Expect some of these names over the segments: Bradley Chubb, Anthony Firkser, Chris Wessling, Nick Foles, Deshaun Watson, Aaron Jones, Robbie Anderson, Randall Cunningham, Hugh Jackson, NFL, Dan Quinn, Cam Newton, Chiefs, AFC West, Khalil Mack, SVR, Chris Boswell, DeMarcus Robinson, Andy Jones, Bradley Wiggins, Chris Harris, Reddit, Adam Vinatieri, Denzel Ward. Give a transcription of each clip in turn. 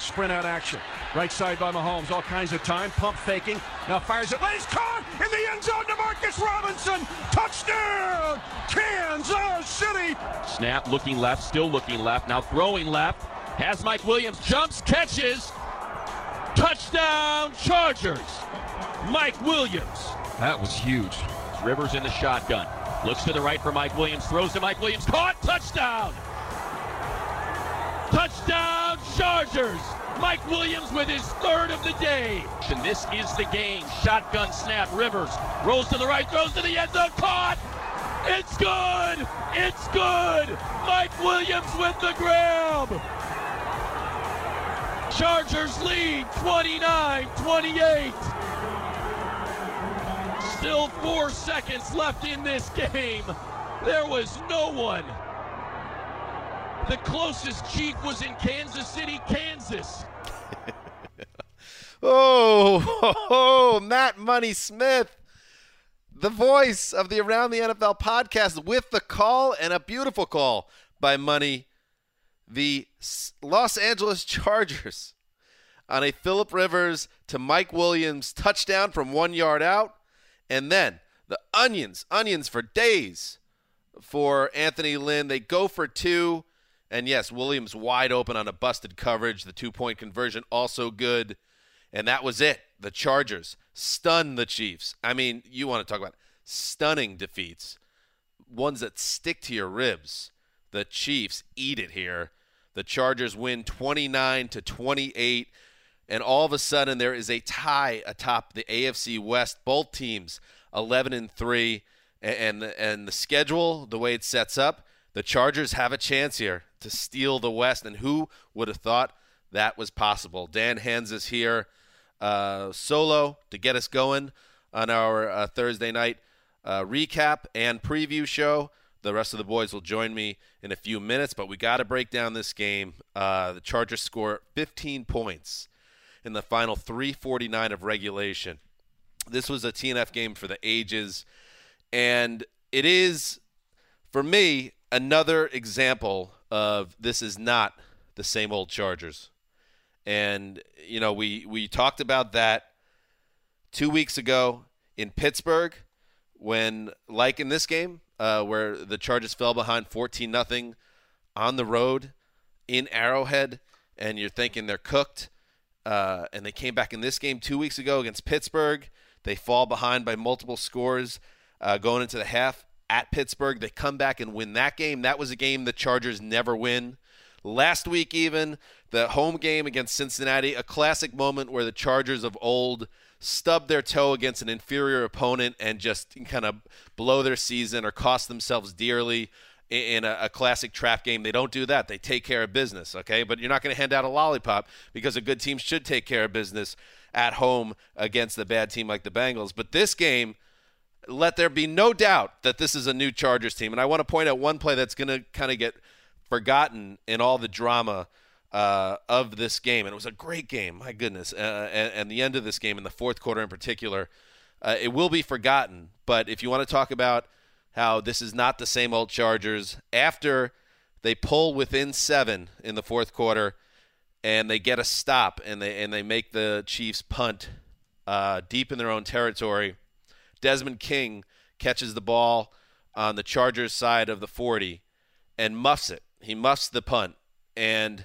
Sprint out action. Right side by Mahomes. All kinds of time. Pump faking. Now fires it. He's caught in the end zone. DeMarcus Robinson. Touchdown. Kansas City. Snap looking left. Still looking left. Now throwing left. Has Mike Williams. Jumps. Catches. Touchdown Chargers. Mike Williams. That was huge. Rivers in the shotgun. Looks to the right for Mike Williams. Throws to Mike Williams. Caught. Touchdown. Touchdown Chargers! Mike Williams with his third of the day. And this is the game. Shotgun snap. Rivers rolls to the right, throws to the end zone. Caught! It's good! It's good! Mike Williams with the grab! Chargers lead 29-28. Still 4 seconds left in this game. There was no one. The closest Chief was in Kansas City, Kansas. Oh, Matt Money Smith, the voice of the Around the NFL podcast with the call, and a beautiful call by Money. The Los Angeles Chargers on a Phillip Rivers to Mike Williams touchdown from 1 yard out. And then the onions for days for Anthony Lynn. They go for two. And yes, Williams wide open on a busted coverage. The two-point conversion also good. And that was it. The Chargers stun the Chiefs. I mean, you want to talk about stunning defeats, ones that stick to your ribs. The Chiefs eat it here. The Chargers win 29-28. And all of a sudden, there is a tie atop the AFC West. Both teams 11-3. And the schedule, the way it sets up, the Chargers have a chance here to steal the West, and who would have thought that was possible? Dan Hans is here solo to get us going on our Thursday night recap and preview show. The rest of the boys will join me in a few minutes, but we got to break down this game. The Chargers score 15 points in the final 3:49 of regulation. This was a TNF game for the ages, and it is, for me, another example of this is not the same old Chargers. And, you know, we talked about that 2 weeks ago in Pittsburgh when, like in this game, where the Chargers fell behind 14-0 on the road in Arrowhead, and you're thinking they're cooked. And they came back in this game 2 weeks ago against Pittsburgh. They fall behind by multiple scores going into the half. At Pittsburgh, they come back and win that game. That was a game the Chargers never win. Last week even, the home game against Cincinnati, a classic moment where the Chargers of old stub their toe against an inferior opponent and just kind of blow their season or cost themselves dearly in a classic trap game. They don't do that. They take care of business, okay? But you're not going to hand out a lollipop because a good team should take care of business at home against a bad team like the Bengals. But this game, let there be no doubt that this is a new Chargers team. And I want to point out one play that's going to kind of get forgotten in all the drama of this game. And it was a great game, my goodness. And the end of this game, in the fourth quarter in particular, it will be forgotten. But if you want to talk about how this is not the same old Chargers, after they pull within 7 in the fourth quarter and they get a stop and they make the Chiefs punt deep in their own territory, Desmond King catches the ball on the Chargers side of the 40 and muffs it. He muffs the punt. And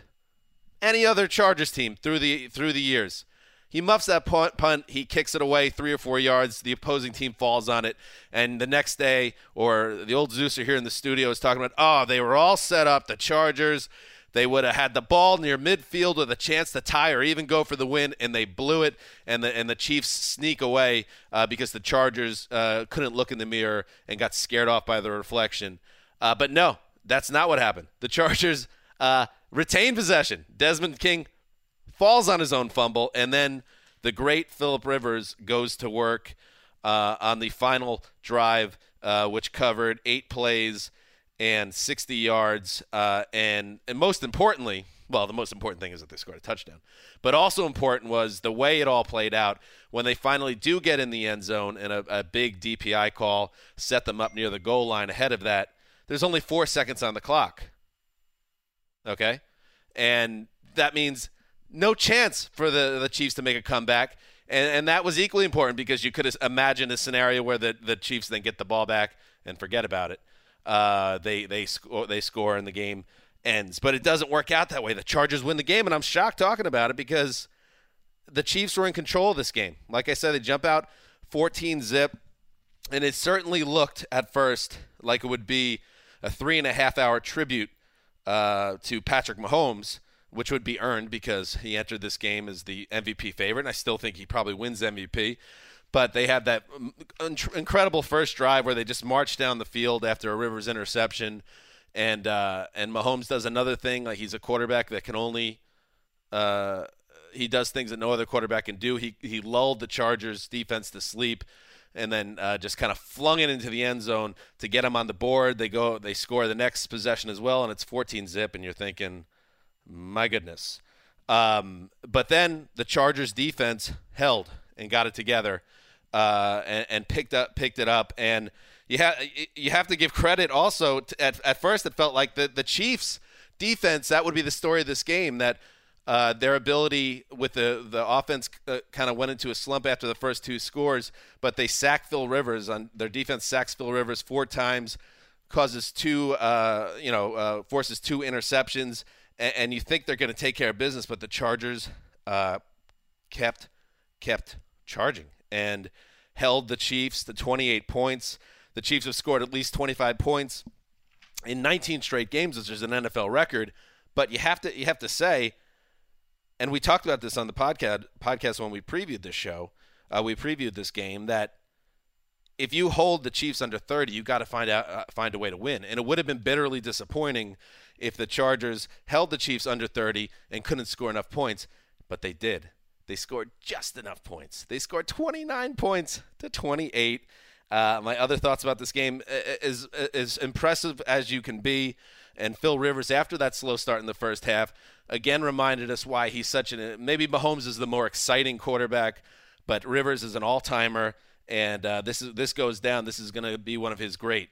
any other Chargers team through the years, he muffs that punt, he kicks it away 3 or 4 yards, the opposing team falls on it, and the next day, or the old Zeuser here in the studio is talking about, oh, they were all set up, the Chargers, they would have had the ball near midfield with a chance to tie or even go for the win, and they blew it, and the Chiefs sneak away because the Chargers couldn't look in the mirror and got scared off by the reflection. But no, that's not what happened. The Chargers retained possession. Desmond King falls on his own fumble, and then the great Phillip Rivers goes to work on the final drive, which covered 8 plays and 60 yards. And most importantly, well, the most important thing is that they scored a touchdown. But also important was the way it all played out when they finally do get in the end zone, and a big DPI call set them up near the goal line. Ahead of that, there's only 4 seconds on the clock. Okay? And that means no chance for the Chiefs to make a comeback, and that was equally important because you could imagine a scenario where the Chiefs then get the ball back and forget about it. They score, and the game ends. But it doesn't work out that way. The Chargers win the game, and I'm shocked talking about it because the Chiefs were in control of this game. Like I said, they jump out 14-0, and it certainly looked at first like it would be a 3.5-hour tribute to Patrick Mahomes, which would be earned because he entered this game as the MVP favorite, and I still think he probably wins MVP. But they had that incredible first drive where they just marched down the field after a Rivers interception, and Mahomes does another thing. Like, he's a quarterback that can only he does things that no other quarterback can do. He lulled the Chargers defense to sleep, and then just kind of flung it into the end zone to get him on the board. They score the next possession as well, and it's 14-0, and you're thinking, my goodness. But then the Chargers defense held and got it together and picked it up. And you have to give credit also. At first it felt like the Chiefs defense, that would be the story of this game, that their ability with the offense kind of went into a slump after the first 2 scores, but they sacked Phil Rivers on their defense, sacks Phil Rivers 4 times, causes 2, forces 2 interceptions. And you think they're going to take care of business, but the Chargers kept charging and held the Chiefs to 28 points. The Chiefs have scored at least 25 points in 19 straight games, which is an NFL record. But you have to say, and we talked about this on the podcast when we previewed this show, we previewed this game, that if you hold the Chiefs under 30, you got to find a way to win. And it would have been bitterly disappointing if the Chargers held the Chiefs under 30 and couldn't score enough points, but they did. They scored just enough points. They scored 29 points to 28. My other thoughts about this game is as impressive as you can be, and Phil Rivers, after that slow start in the first half, again reminded us why he's maybe Mahomes is the more exciting quarterback, but Rivers is an all-timer. And this goes down. This is going to be one of his great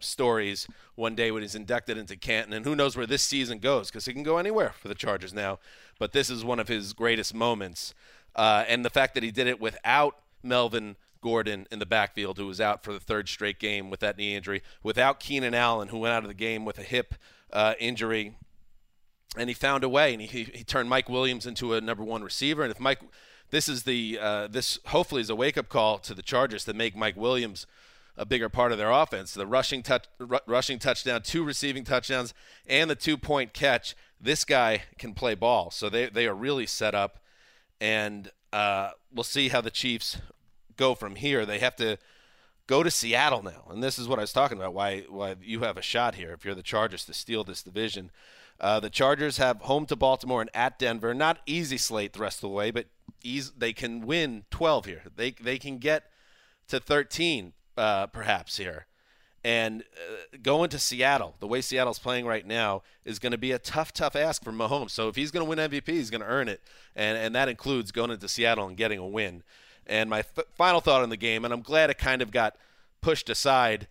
stories one day when he's inducted into Canton. And who knows where this season goes, because he can go anywhere for the Chargers now. But this is one of his greatest moments. And the fact that he did it without Melvin Gordon in the backfield, who was out for the 3rd straight game with that knee injury, without Keenan Allen, who went out of the game with a hip injury. And he found a way, and he turned Mike Williams into a number 1 receiver. And if Mike – This hopefully is a wake-up call to the Chargers to make Mike Williams a bigger part of their offense. The rushing touchdown, 2 receiving touchdowns, and the 2-point catch. This guy can play ball, so they are really set up. And we'll see how the Chiefs go from here. They have to go to Seattle now, and this is what I was talking about. Why you have a shot here if you're the Chargers to steal this division. The Chargers have home to Baltimore and at Denver. Not easy slate the rest of the way, but they can win 12 here. They can get to 13 perhaps here. And going to Seattle, the way Seattle's playing right now, is going to be a tough, tough ask for Mahomes. So if he's going to win MVP, he's going to earn it. And that includes going into Seattle and getting a win. And my final thought on the game, and I'm glad it kind of got pushed aside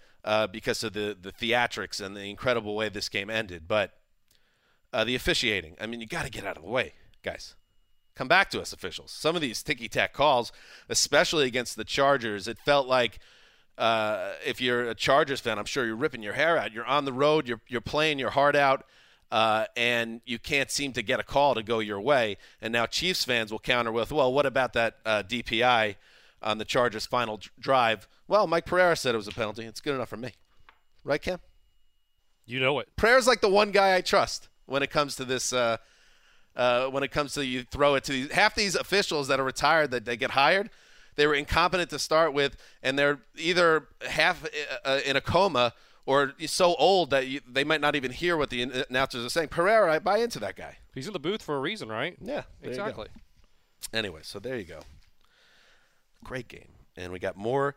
because of the theatrics and the incredible way this game ended. But the officiating, I mean, you got to get out of the way, guys. Come back to us, officials. Some of these ticky-tack calls, especially against the Chargers, it felt like, if you're a Chargers fan, I'm sure you're ripping your hair out. You're on the road. You're playing your heart out, and you can't seem to get a call to go your way. And now Chiefs fans will counter with, well, what about that DPI on the Chargers' final drive? Well, Mike Pereira said it was a penalty. It's good enough for me. Right, Cam? You know it. Pereira's like the one guy I trust when it comes to this when it comes to you throw it to these, half these officials that are retired that they get hired. They were incompetent to start with, and they're either half in a coma or so old that they might not even hear what the announcers are saying. Pereira, I buy into that guy. He's in the booth for a reason, right? Yeah, exactly. Anyway, so there you go. Great game. And we got more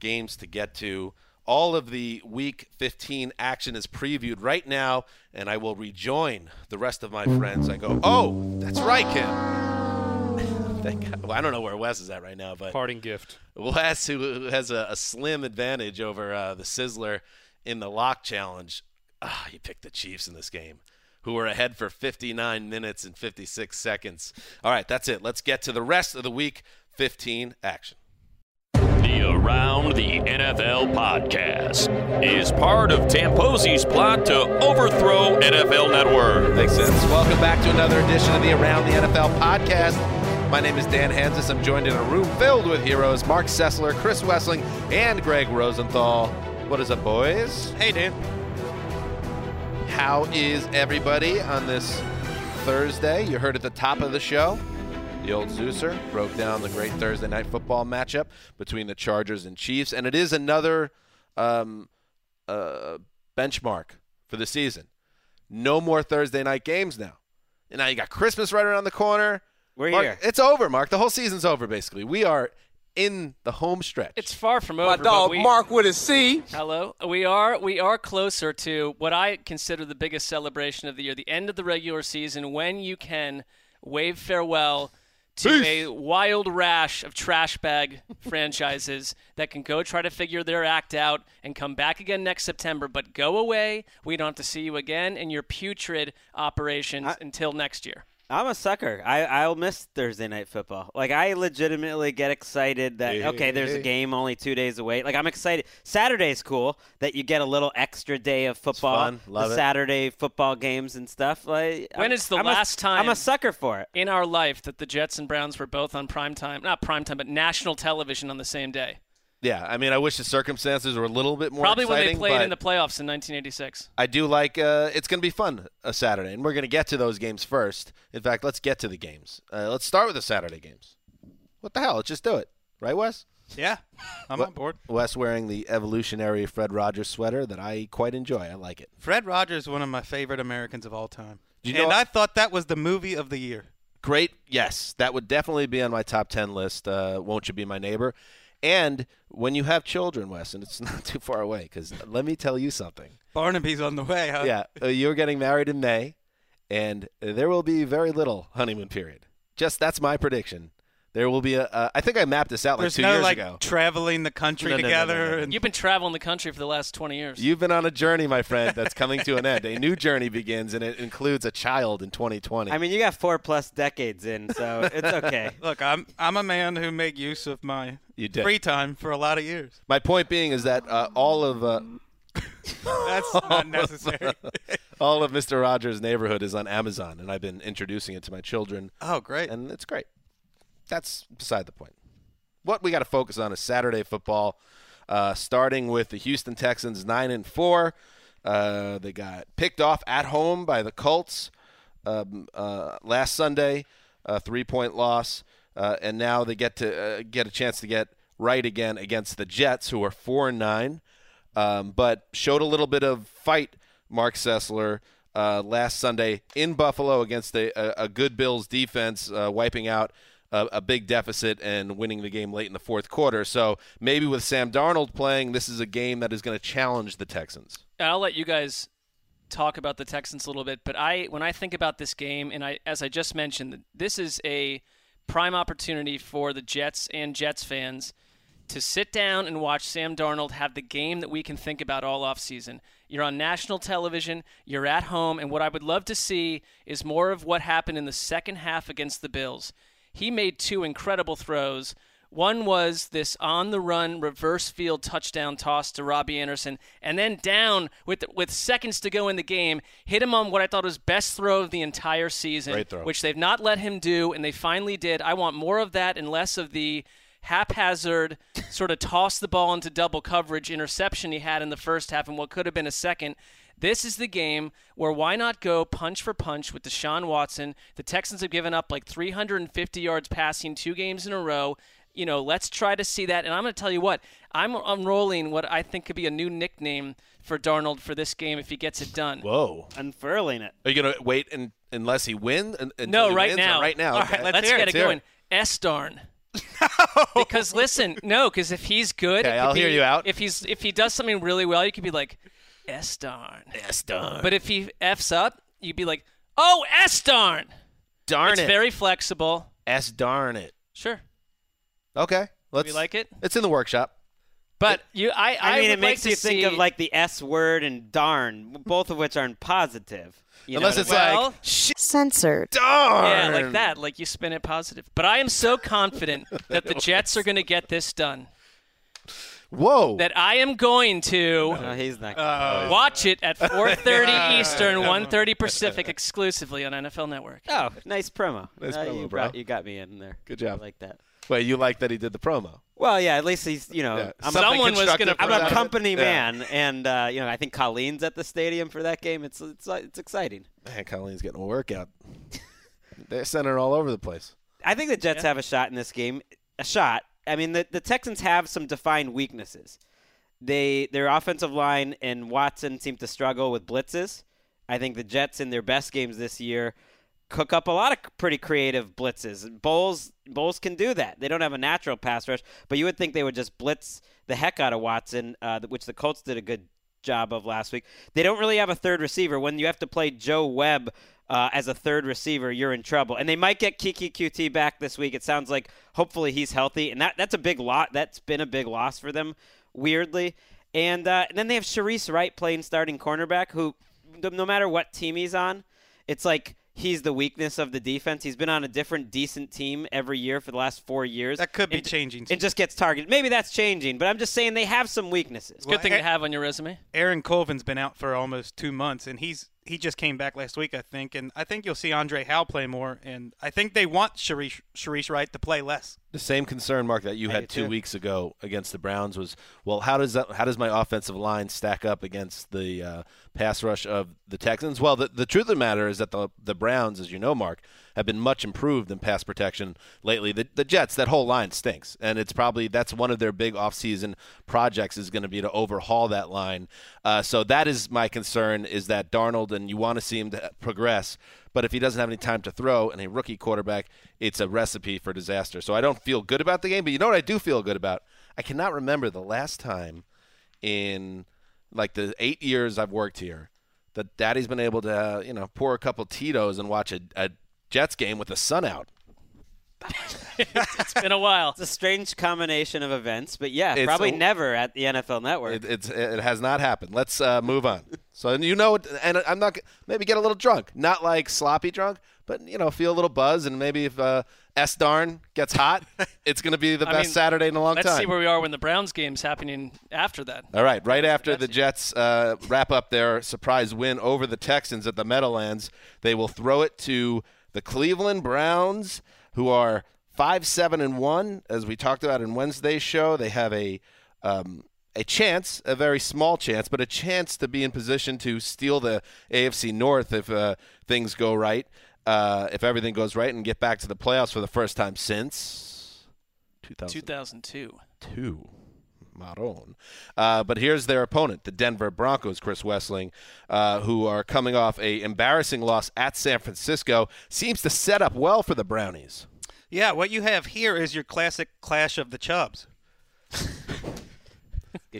games to get to. All of the Week 15 action is previewed right now, and I will rejoin the rest of my friends. I go, oh, that's right, Kim. Thank God. Well, I don't know where Wes is at right now, but parting gift. Wes, who has a slim advantage over the Sizzler in the lock challenge, he picked the Chiefs in this game, who were ahead for 59 minutes and 56 seconds. All right, that's it. Let's get to the rest of the Week 15 action. The Around the NFL podcast is part of Tamposi's plot to overthrow NFL Network. Makes sense. Welcome back to another edition of the Around the NFL podcast. My name is Dan Hans. I'm joined in a room filled with heroes, Mark Sessler, Chris Wessling, and Greg Rosenthal. What is up, boys? Hey, Dan. How is everybody on this Thursday? You heard at the top of the show, the old Zeuser broke down the great Thursday night football matchup between the Chargers and Chiefs, and it is another benchmark for the season. No more Thursday night games now. And now you got Christmas right around the corner. We're Mark, here. It's over, Mark. The whole season's over, basically. We are in the home stretch. It's far from over. My dog, Mark with a C. Hello. We are closer to what I consider the biggest celebration of the year, the end of the regular season, when you can wave farewell to a wild rash of trash bag franchises that can go try to figure their act out and come back again next September. But go away. We don't have to see you again in your putrid operations until next year. I'm a sucker. I'll miss Thursday night football. Like, I legitimately get excited that, there's a game only 2 days away. Like, I'm excited. Saturday's cool that you get a little extra day of football. It's fun. Love it. Saturday football games and stuff. Like, I'm a sucker for it. In our life that the Jets and Browns were both on primetime, not primetime, but national television on the same day. Yeah, I mean, I wish the circumstances were a little bit more exciting. Probably when they played in the playoffs in 1986. I do like it's going to be fun a Saturday, and we're going to get to those games first. In fact, let's get to the games. Let's start with the Saturday games. What the hell? Let's just do it. Right, Wes? Yeah, I'm on board. Wes wearing the evolutionary Fred Rogers sweater that I quite enjoy. I like it. Fred Rogers is one of my favorite Americans of all time. I thought that was the movie of the year. Great. Yes, that would definitely be on my top 10 list, Won't You Be My Neighbor. And when you have children, Wes, and it's not too far away, because let me tell you something. Barnaby's on the way, huh? Yeah. You're getting married in May, and there will be very little honeymoon period. Just that's my prediction. There will be I think I mapped this out like 2 years ago. There's traveling the country together. No. You've been traveling the country for the last 20 years. You've been on a journey, my friend, that's coming to an end. A new journey begins, and it includes a child in 2020. I mean, you got 4+ decades in, so it's okay. Look, I'm a man who made use of my free time for a lot of years. My point being is that all of that's not necessary. All of Mr. Rogers' Neighborhood is on Amazon, and I've been introducing it to my children. Oh, great. And it's great. That's beside the point. What we got to focus on is Saturday football, starting with the Houston Texans 9-4. They got picked off at home by the Colts last Sunday, a 3-point loss, and now they get to get a chance to get right again against the Jets, who are 4-9, but showed a little bit of fight, Mark Sessler, last Sunday in Buffalo against a good Bills defense, wiping out a big deficit and winning the game late in the fourth quarter. So maybe with Sam Darnold playing, this is a game that is going to challenge the Texans. I'll let you guys talk about the Texans a little bit, but when I think about this game, and as I just mentioned, this is a prime opportunity for the Jets and Jets fans to sit down and watch Sam Darnold have the game that we can think about all offseason. You're on national television, you're at home, and what I would love to see is more of what happened in the second half against the Bills. He made two incredible throws. One was this on-the-run reverse field touchdown toss to Robbie Anderson, and then down with seconds to go in the game, hit him on what I thought was best throw of the entire season, which they've not let him do, and they finally did. I want more of that and less of the haphazard sort of toss the ball into double coverage interception he had in the first half and what could have been a second. This is the game where why not go punch for punch with Deshaun Watson? The Texans have given up like 350 yards passing 2 games in a row. You know, let's try to see that. And I'm going to tell you what, I'm unrolling what I think could be a new nickname for Darnold for this game if he gets it done. Whoa. Unfurling it. Are you going to wait unless he wins? No, right now. Right now. All right, okay. Let's get it going. S-Darn. No. Because listen, no, because if he's good. Okay, I'll hear you out. If he does something really well, you could be like, S-Darn. S-Darn. But if he F's up, you'd be like, oh, S-Darn. Darn it. It's very flexible. S-Darn it. Sure. Okay. Do you like it? It's in the workshop. But I mean, it makes you think of like the S word and darn, both of which aren't positive. Unless it's like censored. Darn. Yeah, like that. Like you spin it positive. But I am so confident that the Jets are going to get this done. Whoa. That I am going to watch it at 4:30 Eastern, 1:30 Pacific exclusively on NFL Network. Oh, nice promo. Nice promo, you got me in there. Good job. I like that. Wait, you like that he did the promo? Well, yeah, at least he's, you know, yeah. I'm a company man, yeah. And you know, I think Colleen's at the stadium for that game. It's exciting. Man, Colleen's getting a workout. They're sending it all over the place. I think the Jets have a shot in this game. A shot. I mean, the Texans have some defined weaknesses. Their offensive line and Watson seem to struggle with blitzes. I think the Jets in their best games this year cook up a lot of pretty creative blitzes. Bowles can do that. They don't have a natural pass rush, but you would think they would just blitz the heck out of Watson, which the Colts did a good job of last week. They don't really have a third receiver. When you have to play Joe Webb as a third receiver, you're in trouble. And they might get Kiki QT back this week. It sounds like hopefully he's healthy, and that's a big loss. That's been a big loss for them, weirdly. And then they have Sharice Wright playing starting cornerback, who no matter what team he's on, it's like he's the weakness of the defense. He's been on a different decent team every year for the last 4 years. That could be changing. It just gets targeted. Maybe that's changing, but I'm just saying they have some weaknesses. Well, good thing to have on your resume. Aaron Colvin's been out for almost 2 months, and he just came back last week, I think. And I think you'll see Andre Howe play more, and I think they want Sharice Wright to play less. The same concern, Mark, that you had 2 weeks ago against the Browns was, well, how does my offensive line stack up against the pass rush of the Texans? Well, the truth of the matter is that the Browns, as you know, Mark, have been much improved in pass protection lately. The Jets, that whole line stinks, and it's probably that's one of their big offseason projects is going to be to overhaul that line. So that is my concern, is that Darnold, and you want to see him to progress, but if he doesn't have any time to throw and a rookie quarterback, it's a recipe for disaster. So I don't feel good about the game, but you know what I do feel good about? I cannot remember the last time in like the 8 years I've worked here that Daddy's been able to pour a couple Tito's and watch a Jets game with the sun out. It's been a while. It's a strange combination of events, but yeah, it's probably never at the NFL Network. It has not happened. Let's move on. So and I'm not maybe get a little drunk, not like sloppy drunk, but feel a little buzz, and maybe if S Darn gets hot, it's going to be the best Saturday in a long time. Let's see where we are when the Browns game's happening after that. All right, right after the Jets wrap up their surprise win over the Texans at the Meadowlands, they will throw it to the Cleveland Browns, who are 5-7-1, as we talked about in Wednesday's show. They have a chance, a very small chance, but a chance to be in position to steal the AFC North if things go right, if everything goes right, and get back to the playoffs for the first time since 2002. Marrone. But here's their opponent, the Denver Broncos, Chris Wessling, who are coming off a embarrassing loss at San Francisco. Seems to set up well for the Brownies. Yeah, what you have here is your classic clash of the Chubbs.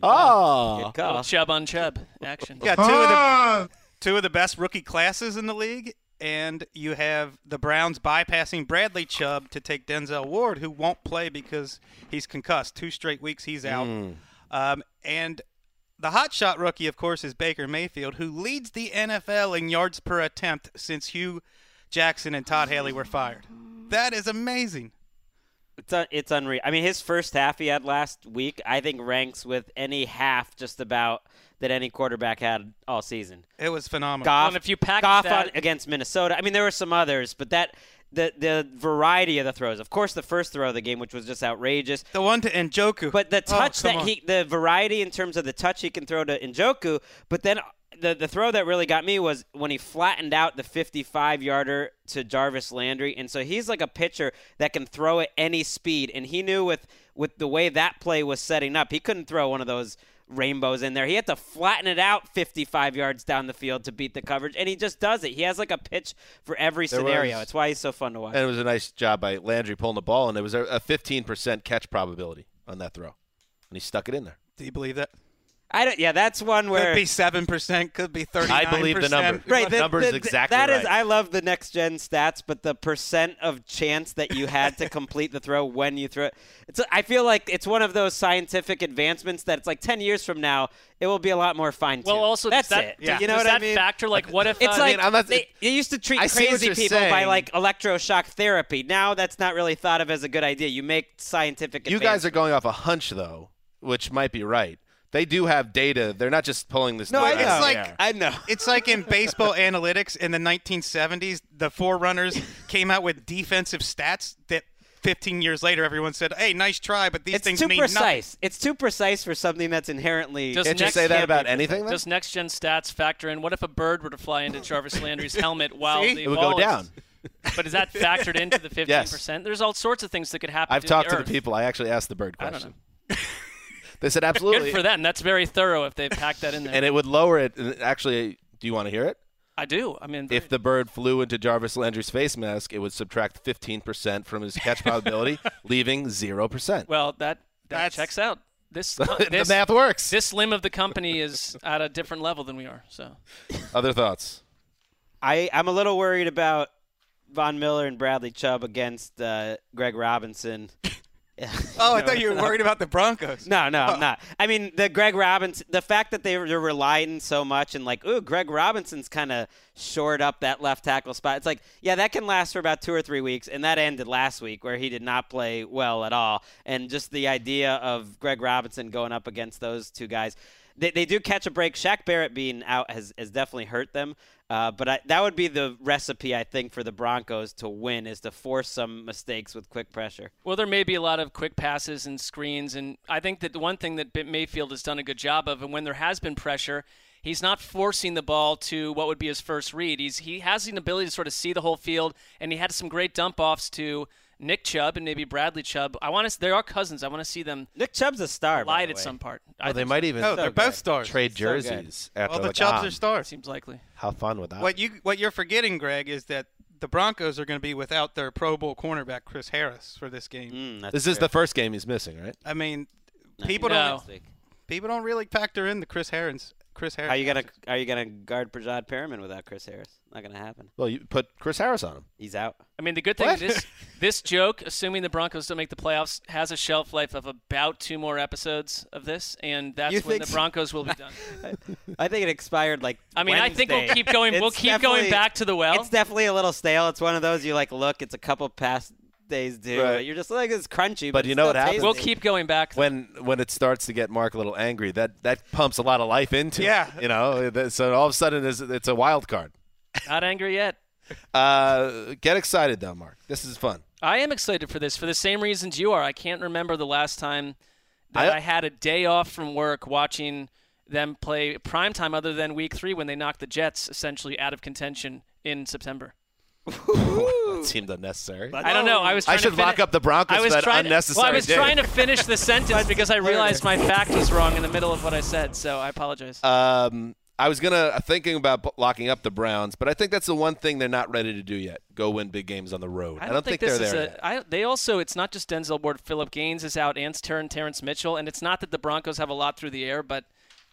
Oh, Chubb on Chubb action. You got two of the best rookie classes in the league, and you have the Browns bypassing Bradley Chubb to take Denzel Ward, who won't play because he's concussed. 2 straight weeks he's out. And the hotshot rookie, of course, is Baker Mayfield, who leads the NFL in yards per attempt since Hugh Jackson and Todd Haley were fired. That is amazing. It's unreal. I mean, his first half he had last week, I think, ranks with any half just about that any quarterback had all season. It was phenomenal. Goff, if you pack that against Minnesota. I mean, there were some others, but that the variety of the throws. Of course, the first throw of the game, which was just outrageous. The one to Njoku. But the touch the variety in terms of the touch he can throw to Njoku. But then the throw that really got me was when he flattened out the 55-yarder to Jarvis Landry. And so he's like a pitcher that can throw at any speed. And he knew with the way that play was setting up, he couldn't throw one of those rainbows in there. He had to flatten it out 55 yards down the field to beat the coverage, and he just does it. He has like a pitch for every scenario. It's why he's so fun to watch. And it was a nice job by Landry pulling the ball, and it was a 15% catch probability on that throw, and he stuck it in there. Do you believe that? I don't. Yeah, that's one where could be 7%, could be 39%. I believe the number. Right, the number is exactly that right. That is. I love the next gen stats, but the percent of chance that you had to complete the throw when you threw it. I feel like it's one of those scientific advancements that it's like 10 years from now it will be a lot more fine-tuned. Well, also that's it. Yeah. You know what I mean? Factor like what if it's like they used to treat crazy people by like electroshock therapy. Now that's not really thought of as a good idea. You make scientific. You guys are going off a hunch though, which might be right. They do have data. They're not just pulling this. No, it's like I know. It's like in baseball analytics in the 1970s, the forerunners came out with defensive stats that 15 years later everyone said, "Hey, nice try," but these things mean nothing. It's too precise for something that's inherently. Can't you say that about anything? Does next gen stats factor in? What if a bird were to fly into Jarvis Landry's helmet while the ball? It would go down. But is that factored into the 15%? Yes. There's all sorts of things that could happen. I've talked to the people. I actually asked the bird question. I don't know. They said absolutely. Good for them. That's very thorough if they packed that in there. And it would lower it. Actually, do you want to hear it? I do. I mean, if the bird flew into Jarvis Landry's face mask, it would subtract 15% from his catch probability, leaving 0%. Well, that checks out. This the math works. This limb of the company is at a different level than we are. So, other thoughts? I'm a little worried about Von Miller and Bradley Chubb against Greg Robinson. Oh, I thought you were worried about the Broncos. No, I'm not. I mean, the Greg Robinson, the fact that they're relying so much and like, ooh, Greg Robinson's kind of shored up that left tackle spot. It's like, yeah, that can last for about 2 or 3 weeks, and that ended last week where he did not play well at all. And just the idea of Greg Robinson going up against those two guys. They do catch a break. Shaq Barrett being out has definitely hurt them. But that would be the recipe, I think, for the Broncos to win is to force some mistakes with quick pressure. Well, there may be a lot of quick passes and screens. And I think that the one thing that Mayfield has done a good job of, and when there has been pressure, he's not forcing the ball to what would be his first read. He has an ability to sort of see the whole field, and he had some great dump-offs to Nick Chubb and maybe Bradley Chubb. They are cousins. I want to see them. Nick Chubb's a star. Light at some part. Oh, they might even. No, they're both stars. Trade jerseys. Well, the Chubbs are stars. Seems likely. How fun would that be? What you're forgetting, Greg, is that the Broncos are going to be without their Pro Bowl cornerback Chris Harris for this game. This is the first game he's missing, right? I mean, people don't really factor in the Chris Harris. Are you gonna guard Prashad Perriman without Chris Harris? Not gonna happen. Well, you put Chris Harris on him. He's out. I mean, the good thing is this joke, assuming the Broncos don't make the playoffs, has a shelf life of about 2 more episodes of this, and that's when the Broncos will be done. I think it expired like. I mean, Wednesday. I think we'll keep going. We'll keep going back to the well. It's definitely a little stale. It's one of those you like. Look, it's a couple past days do. Right. You're just like it's crunchy. But you know what happens? We'll keep going back. When it starts to get Mark a little angry, that pumps a lot of life into it. You know, so all of a sudden it's a wild card. Not angry yet. Get excited though, Mark. This is fun. I am excited for this for the same reasons you are. I can't remember the last time that I had a day off from work watching them play primetime other than week 3 when they knocked the Jets essentially out of contention in September. That seemed unnecessary. But I don't know. I should lock up the Broncos for that unnecessary trying to finish the sentence because I realized my fact was wrong in the middle of what I said, so I apologize. I was thinking about locking up the Browns, but I think that's the one thing they're not ready to do yet, go win big games on the road. I don't think they're there yet. It's not just Denzel Ward. Phillip Gaines is out, and Terrence Mitchell, and it's not that the Broncos have a lot through the air, but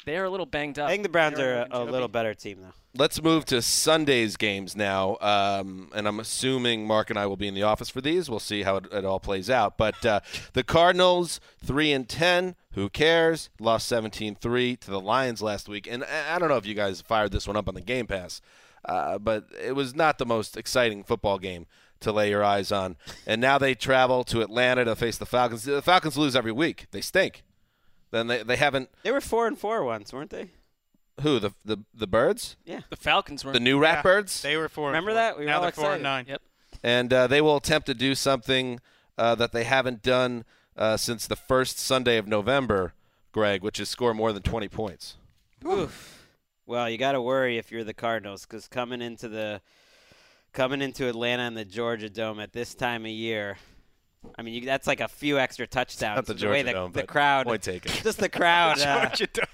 they're a little banged up. I think the Browns are a little better team, though. Let's move to Sunday's games now, and I'm assuming Mark and I will be in the office for these. We'll see how it all plays out. But the Cardinals, 3-10, who cares? Lost 17-3 to the Lions last week. And I don't know if you guys fired this one up on the Game Pass, but it was not the most exciting football game to lay your eyes on. And now they travel to Atlanta to face the Falcons. The Falcons lose every week. They stink. Then they haven't. They were 4-4 once, weren't they? Who the Birds? Yeah, the Falcons were. The new Rat Birds. They were 4-4. Remember that? We were all excited. Now they're 4-9. Yep. And they will attempt to do something that they haven't done since the first Sunday of November, Greg, which is score more than 20 points. Oof. Well, you got to worry if you're the Cardinals, because coming into Atlanta in the Georgia Dome at this time of year. I mean, that's like a few extra touchdowns. Not the Georgia Dome, the crowd. Point taken. Just the crowd.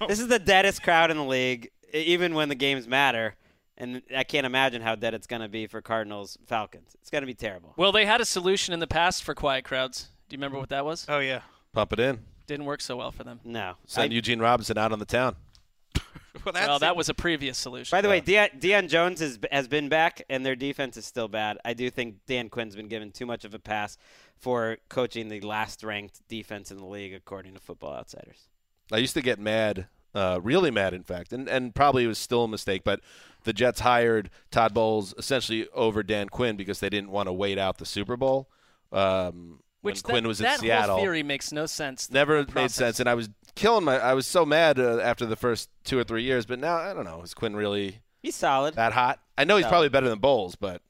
This is the deadest crowd in the league, even when the games matter. And I can't imagine how dead it's going to be for Cardinals-Falcons. It's going to be terrible. Well, they had a solution in the past for quiet crowds. Do you remember what that was? Oh, yeah. Pump it in. Didn't work so well for them. No. Send Eugene Robinson out on the town. Well, that was a previous solution. By the way, Deion Jones has been back, and their defense is still bad. I do think Dan Quinn's been given too much of a pass for coaching the last-ranked defense in the league, according to Football Outsiders. I used to get mad, really mad, in fact, and probably it was still a mistake, but the Jets hired Todd Bowles essentially over Dan Quinn because they didn't want to wait out the Super Bowl. Quinn was in Seattle. That whole theory makes no sense. Never made sense, and I was I was so mad after the first 2 or 3 years, but now I don't know. Is Quinn really? He's solid. That hot? I know he's probably better than Bowles, but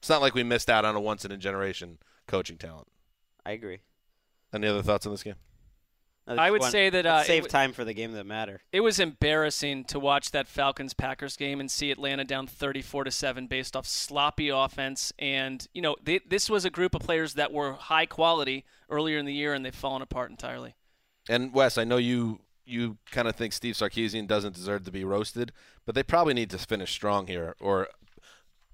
it's not like we missed out on a once-in-a-generation coaching talent. I agree. Any other thoughts on this game? I would say that save time for the game that matter. It was embarrassing to watch that Falcons-Packers game and see Atlanta down 34-7 based off sloppy offense. And you know, this was a group of players that were high quality earlier in the year, and they've fallen apart entirely. And Wes, I know you kind of think Steve Sarkisian doesn't deserve to be roasted, but they probably need to finish strong here, or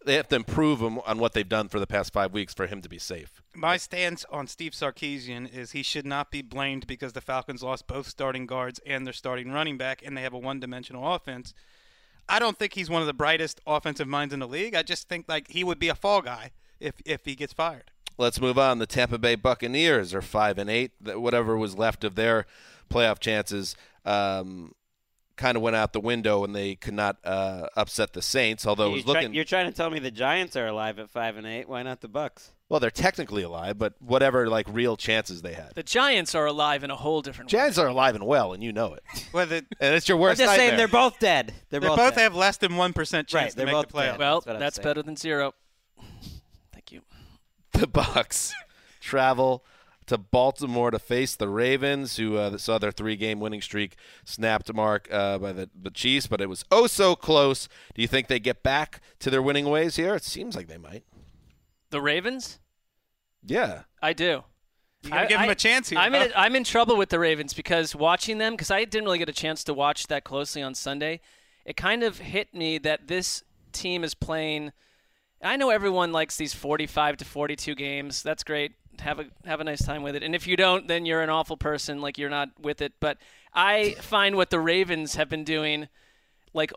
they have to improve him on what they've done for the past 5 weeks for him to be safe. My stance on Steve Sarkisian is he should not be blamed because the Falcons lost both starting guards and their starting running back, and they have a one-dimensional offense. I don't think he's one of the brightest offensive minds in the league. I just think he would be a fall guy if he gets fired. Let's move on. The Tampa Bay Buccaneers are 5-8. Whatever was left of their playoff chances kind of went out the window, and they could not upset the Saints. Although you're trying to tell me the Giants are alive at 5-8. Why not the Bucs? Well, they're technically alive, but whatever real chances they had. The Giants are alive in a whole different way. Giants are alive and well, and you know it. And it's your worst nightmare. I'm just saying they're both dead. They both have less than 1% chance to make the playoffs. Well, that's better than zero. Thank you. The Bucs travel to Baltimore to face the Ravens, who saw their 3-game winning streak snapped, Mark, by the Chiefs, but it was oh so close. Do you think they get back to their winning ways here? It seems like they might. The Ravens? Yeah. I do. You got to give them a chance here. I'm in trouble with the Ravens because watching them, because I didn't really get a chance to watch that closely on Sunday, it kind of hit me that this team is playing – I know everyone likes these 45 to 42 games. That's great. Have a nice time with it. And if you don't, then you're an awful person. Like, you're not with it. But I find what the Ravens have been doing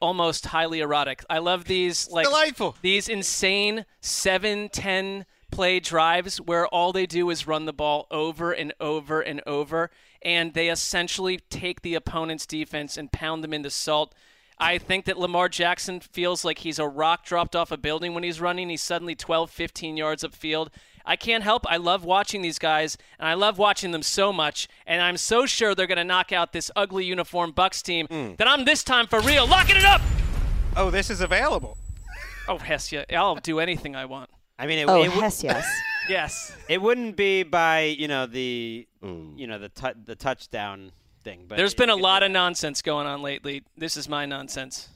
almost highly erotic. I love these delightful. These insane 7-10 play drives where all they do is run the ball over and over and over, and they essentially take the opponent's defense and pound them into salt. I think that Lamar Jackson feels like he's a rock dropped off a building when he's running. He's suddenly 12, 15 yards upfield. I can't help. I love watching these guys, and I love watching them so much, and I'm so sure they're going to knock out this ugly uniform Bucks team that I'm this time for real locking it up. Oh, this is available. Oh, yes, yeah. I'll do anything I want. I mean, yes. Yes. It wouldn't be by, the touchdown thing. But there's been a lot of nonsense going on lately. This is my nonsense.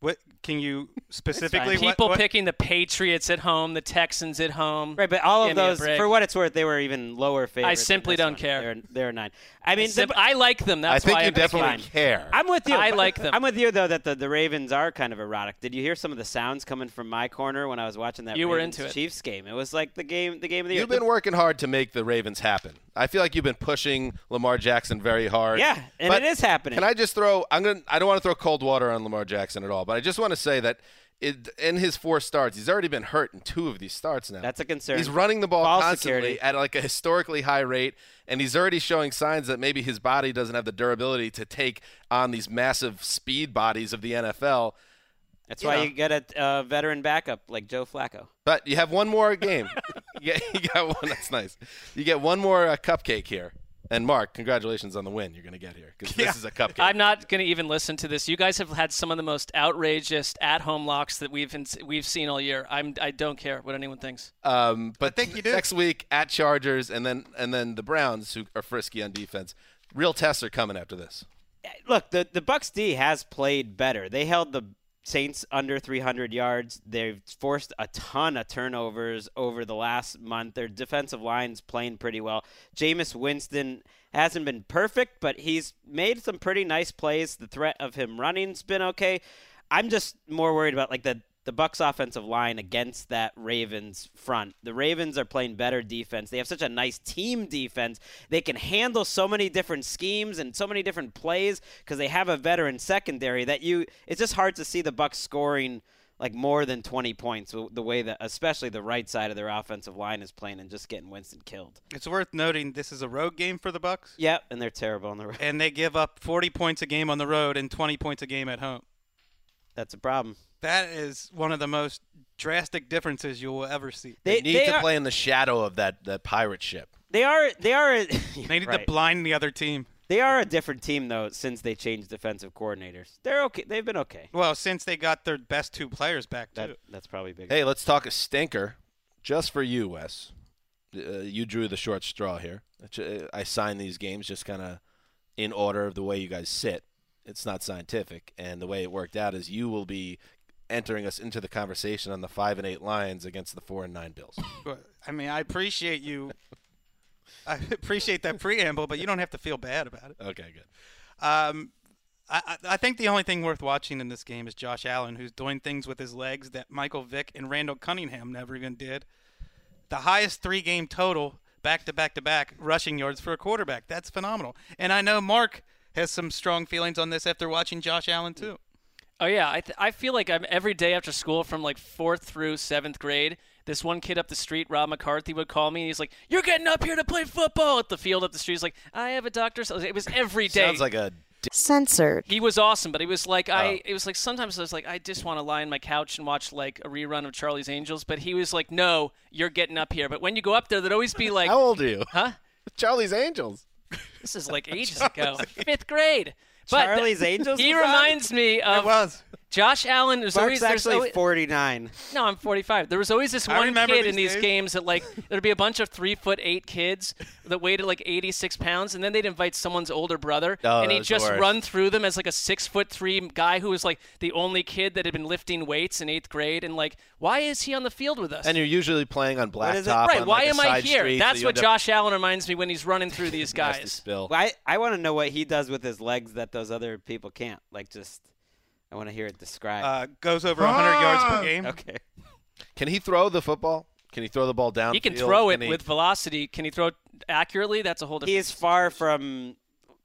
What can you specifically? People picking the Patriots at home, the Texans at home. Right, but all of those, for what it's worth, they were even lower favorites. I simply don't care. They're 9. I mean, I like them. That's why I think you definitely care. I'm with you. I like them. I'm with you though that the Ravens are kind of erotic. Did you hear some of the sounds coming from my corner when I was watching that Ravens-Chiefs game? It was like the game of the year. You've been working hard to make the Ravens happen. I feel like you've been pushing Lamar Jackson very hard. Yeah, and it is happening. Can I just throw – I don't want to throw cold water on Lamar Jackson at all, but I just want to say that in his 4 starts, he's already been hurt in 2 of these starts now. That's a concern. He's running the ball constantly at like a historically high rate, and he's already showing signs that maybe his body doesn't have the durability to take on these massive speed bodies of the NFL. That's why you get a veteran backup like Joe Flacco. But you have one more game. you got one. That's nice. You get one more cupcake here. And, Mark, congratulations on the win you're going to get here because this is a cupcake. I'm not going to even listen to this. You guys have had some of the most outrageous at-home locks that we've seen all year. I don't care what anyone thinks. But I think you do. Next week at Chargers and then the Browns, who are frisky on defense. Real tests are coming after this. Look, the Bucs D has played better. They held the Saints under 300 yards. They've forced a ton of turnovers over the last month. Their defensive line's playing pretty well. Jameis Winston hasn't been perfect, but he's made some pretty nice plays. The threat of him running's been okay. I'm just more worried about like the Bucs offensive line against that Ravens front. The Ravens are playing better defense. They have such a nice team defense. They can handle so many different schemes and so many different plays because they have a veteran secondary that it's just hard to see the Bucs scoring like more than 20 points the way that especially the right side of their offensive line is playing and just getting Winston killed. It's worth noting this is a road game for the Bucs. Yep, and they're terrible on the road. And they give up 40 points a game on the road and 20 points a game at home. That's a problem. That is one of the most drastic differences you will ever see. They need to play in the shadow of that pirate ship. They are. They need to blind the other team. They are a different team though since they changed defensive coordinators. They're okay. They've been okay. Well, since they got their best 2 players back too. That's probably big. Hey, let's talk a stinker, just for you, Wes. You drew the short straw here. I sign these games just kind of in order of the way you guys sit. It's not scientific, and the way it worked out is you will be entering us into the conversation on the 5-8 Lions against the 4-9 Bills. I mean, I appreciate you. I appreciate that preamble, but you don't have to feel bad about it. Okay, good. I think the only thing worth watching in this game is Josh Allen, who's doing things with his legs that Michael Vick and Randall Cunningham never even did. The highest 3-game total, back-to-back-to-back, rushing yards for a quarterback. That's phenomenal. And I know Mark has some strong feelings on this after watching Josh Allen, too. Oh, yeah. I feel like I'm every day after school from, like, 4th through 7th grade, this one kid up the street, Rob McCarthy, would call me, and he's like, you're getting up here to play football at the field up the street. He's like, I have a doctor's. It was every day. Sounds like a censored. He was awesome, but he was like, It was like sometimes I was like, I just want to lie on my couch and watch, like, a rerun of Charlie's Angels. But he was like, no, you're getting up here. But when you go up there, there'd always be like. How old are you? Huh? Charlie's Angels. This is like ages ago. 5th grade. But Charlie's Angels? He reminds me of Josh Allen. Mark's actually 49. No, I'm 45. There was always this one kid in these games that, like, there'd be a bunch of 3'8" kids that weighed, like, 86 pounds, and then they'd invite someone's older brother, and he'd just run through them as, like, a 6'3" guy who was, like, the only kid that had been lifting weights in 8th grade, and, like, why is he on the field with us? And you're usually playing on blacktop. Right, why am I here? That's what Josh Allen reminds me when he's running through these guys. Well, I want to know what he does with his legs that those other people can't, like, just – I want to hear it described. Goes over 100 yards per game. Okay. Can he throw the football? Can he throw the ball downfield? He can throw it with velocity. Can he throw it accurately? That's a whole different thing. He is far from,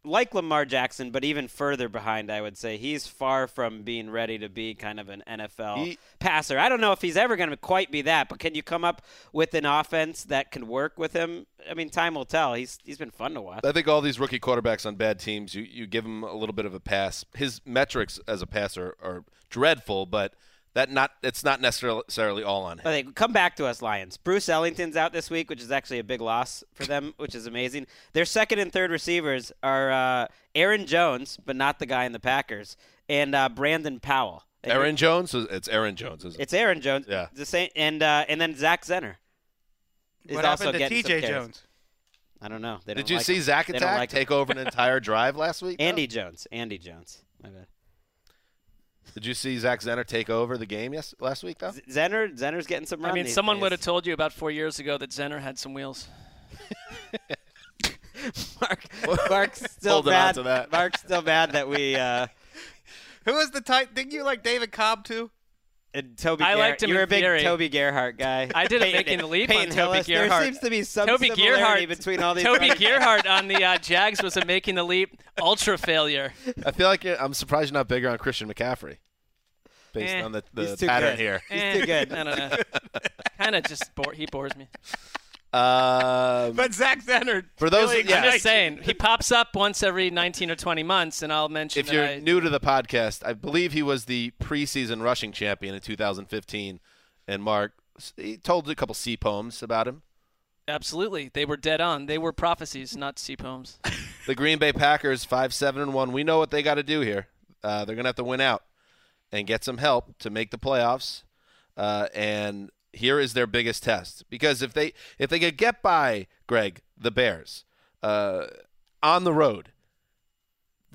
like Lamar Jackson, but even further behind, I would say. He's far from being ready to be kind of an NFL passer. I don't know if he's ever going to quite be that, but can you come up with an offense that can work with him? I mean, time will tell. He's been fun to watch. I think all these rookie quarterbacks on bad teams, you give him a little bit of a pass. His metrics as a passer are dreadful, but it's not necessarily all on him. Okay, come back to us, Lions. Bruce Ellington's out this week, which is actually a big loss for them, which is amazing. Their second and third receivers are Aaron Jones, but not the guy in the Packers, and Brandon Powell. Aaron Jones? It's Aaron Jones, isn't it? It's Aaron Jones. Yeah. The same, and then Zach Zenner. What happened to TJ Jones? I don't know. Did you see Zach Attack take over an entire drive last week? Andy Jones. My bad. Did you see Zach Zenner take over the game last week, though? Zenner's getting some run. I mean, someone would have told you about 4 years ago that Zenner had some wheels. Mark's still bad. Mark's still bad that we. Who was the type? Didn't you like David Cobb too? And Toby. I liked him. You were a big Toby Gerhart guy. I didn't Making the Leap on Toby Gerhart. There seems to be some similarity between all these. Toby Gerhart on the Jags was a Making the Leap ultra failure. I feel like I'm surprised you're not bigger on Christian McCaffrey, based on the pattern here. He's too good. I don't know. Kind of just he bores me. But Zach Zenner, for those, really, I'm just saying, he pops up once every 19 or 20 months, and I'll mention. If you're new to the podcast, I believe he was the preseason rushing champion in 2015, and Mark, he told a couple sea poems about him. Absolutely, they were dead on. They were prophecies, not sea poems. The Green Bay Packers, 5-7-1. We know what they got to do here. They're gonna have to win out and get some help to make the playoffs, and. Here is their biggest test, because if they could get by Greg, the Bears, on the road,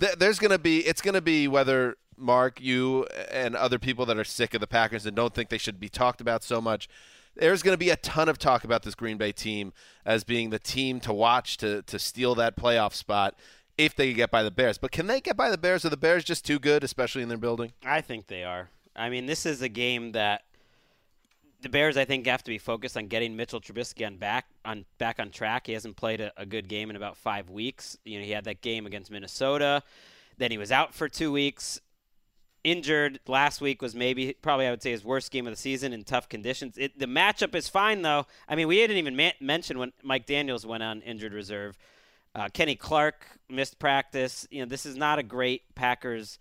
it's gonna be whether Mark, you, and other people that are sick of the Packers and don't think they should be talked about so much. There's going to be a ton of talk about this Green Bay team as being the team to watch to steal that playoff spot if they could get by the Bears. But can they get by the Bears? Are the Bears just too good, especially in their building? I think they are. I mean, this is a game that. The Bears, I think, have to be focused on getting Mitchell Trubisky back on track. He hasn't played a good game in about 5 weeks. You know, he had that game against Minnesota. Then he was out for 2 weeks, injured. Last week was probably I would say his worst game of the season in tough conditions. The matchup is fine, though. I mean, we didn't even mention when Mike Daniels went on injured reserve. Kenny Clark missed practice. You know, this is not a great Packers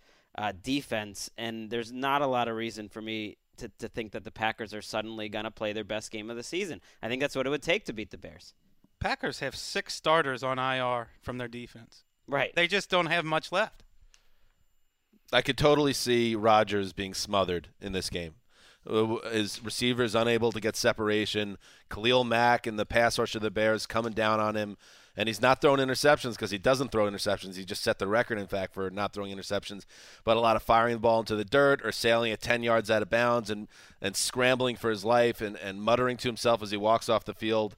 defense, and there's not a lot of reason for me to think that the Packers are suddenly going to play their best game of the season. I think that's what it would take to beat the Bears. Packers have 6 starters on IR from their defense. Right. They just don't have much left. I could totally see Rodgers being smothered in this game. His receivers unable to get separation. Khalil Mack and the pass rush of the Bears coming down on him. And he's not throwing interceptions because he doesn't throw interceptions. He just set the record, in fact, for not throwing interceptions. But a lot of firing the ball into the dirt or sailing at 10 yards out of bounds and scrambling for his life and muttering to himself as he walks off the field.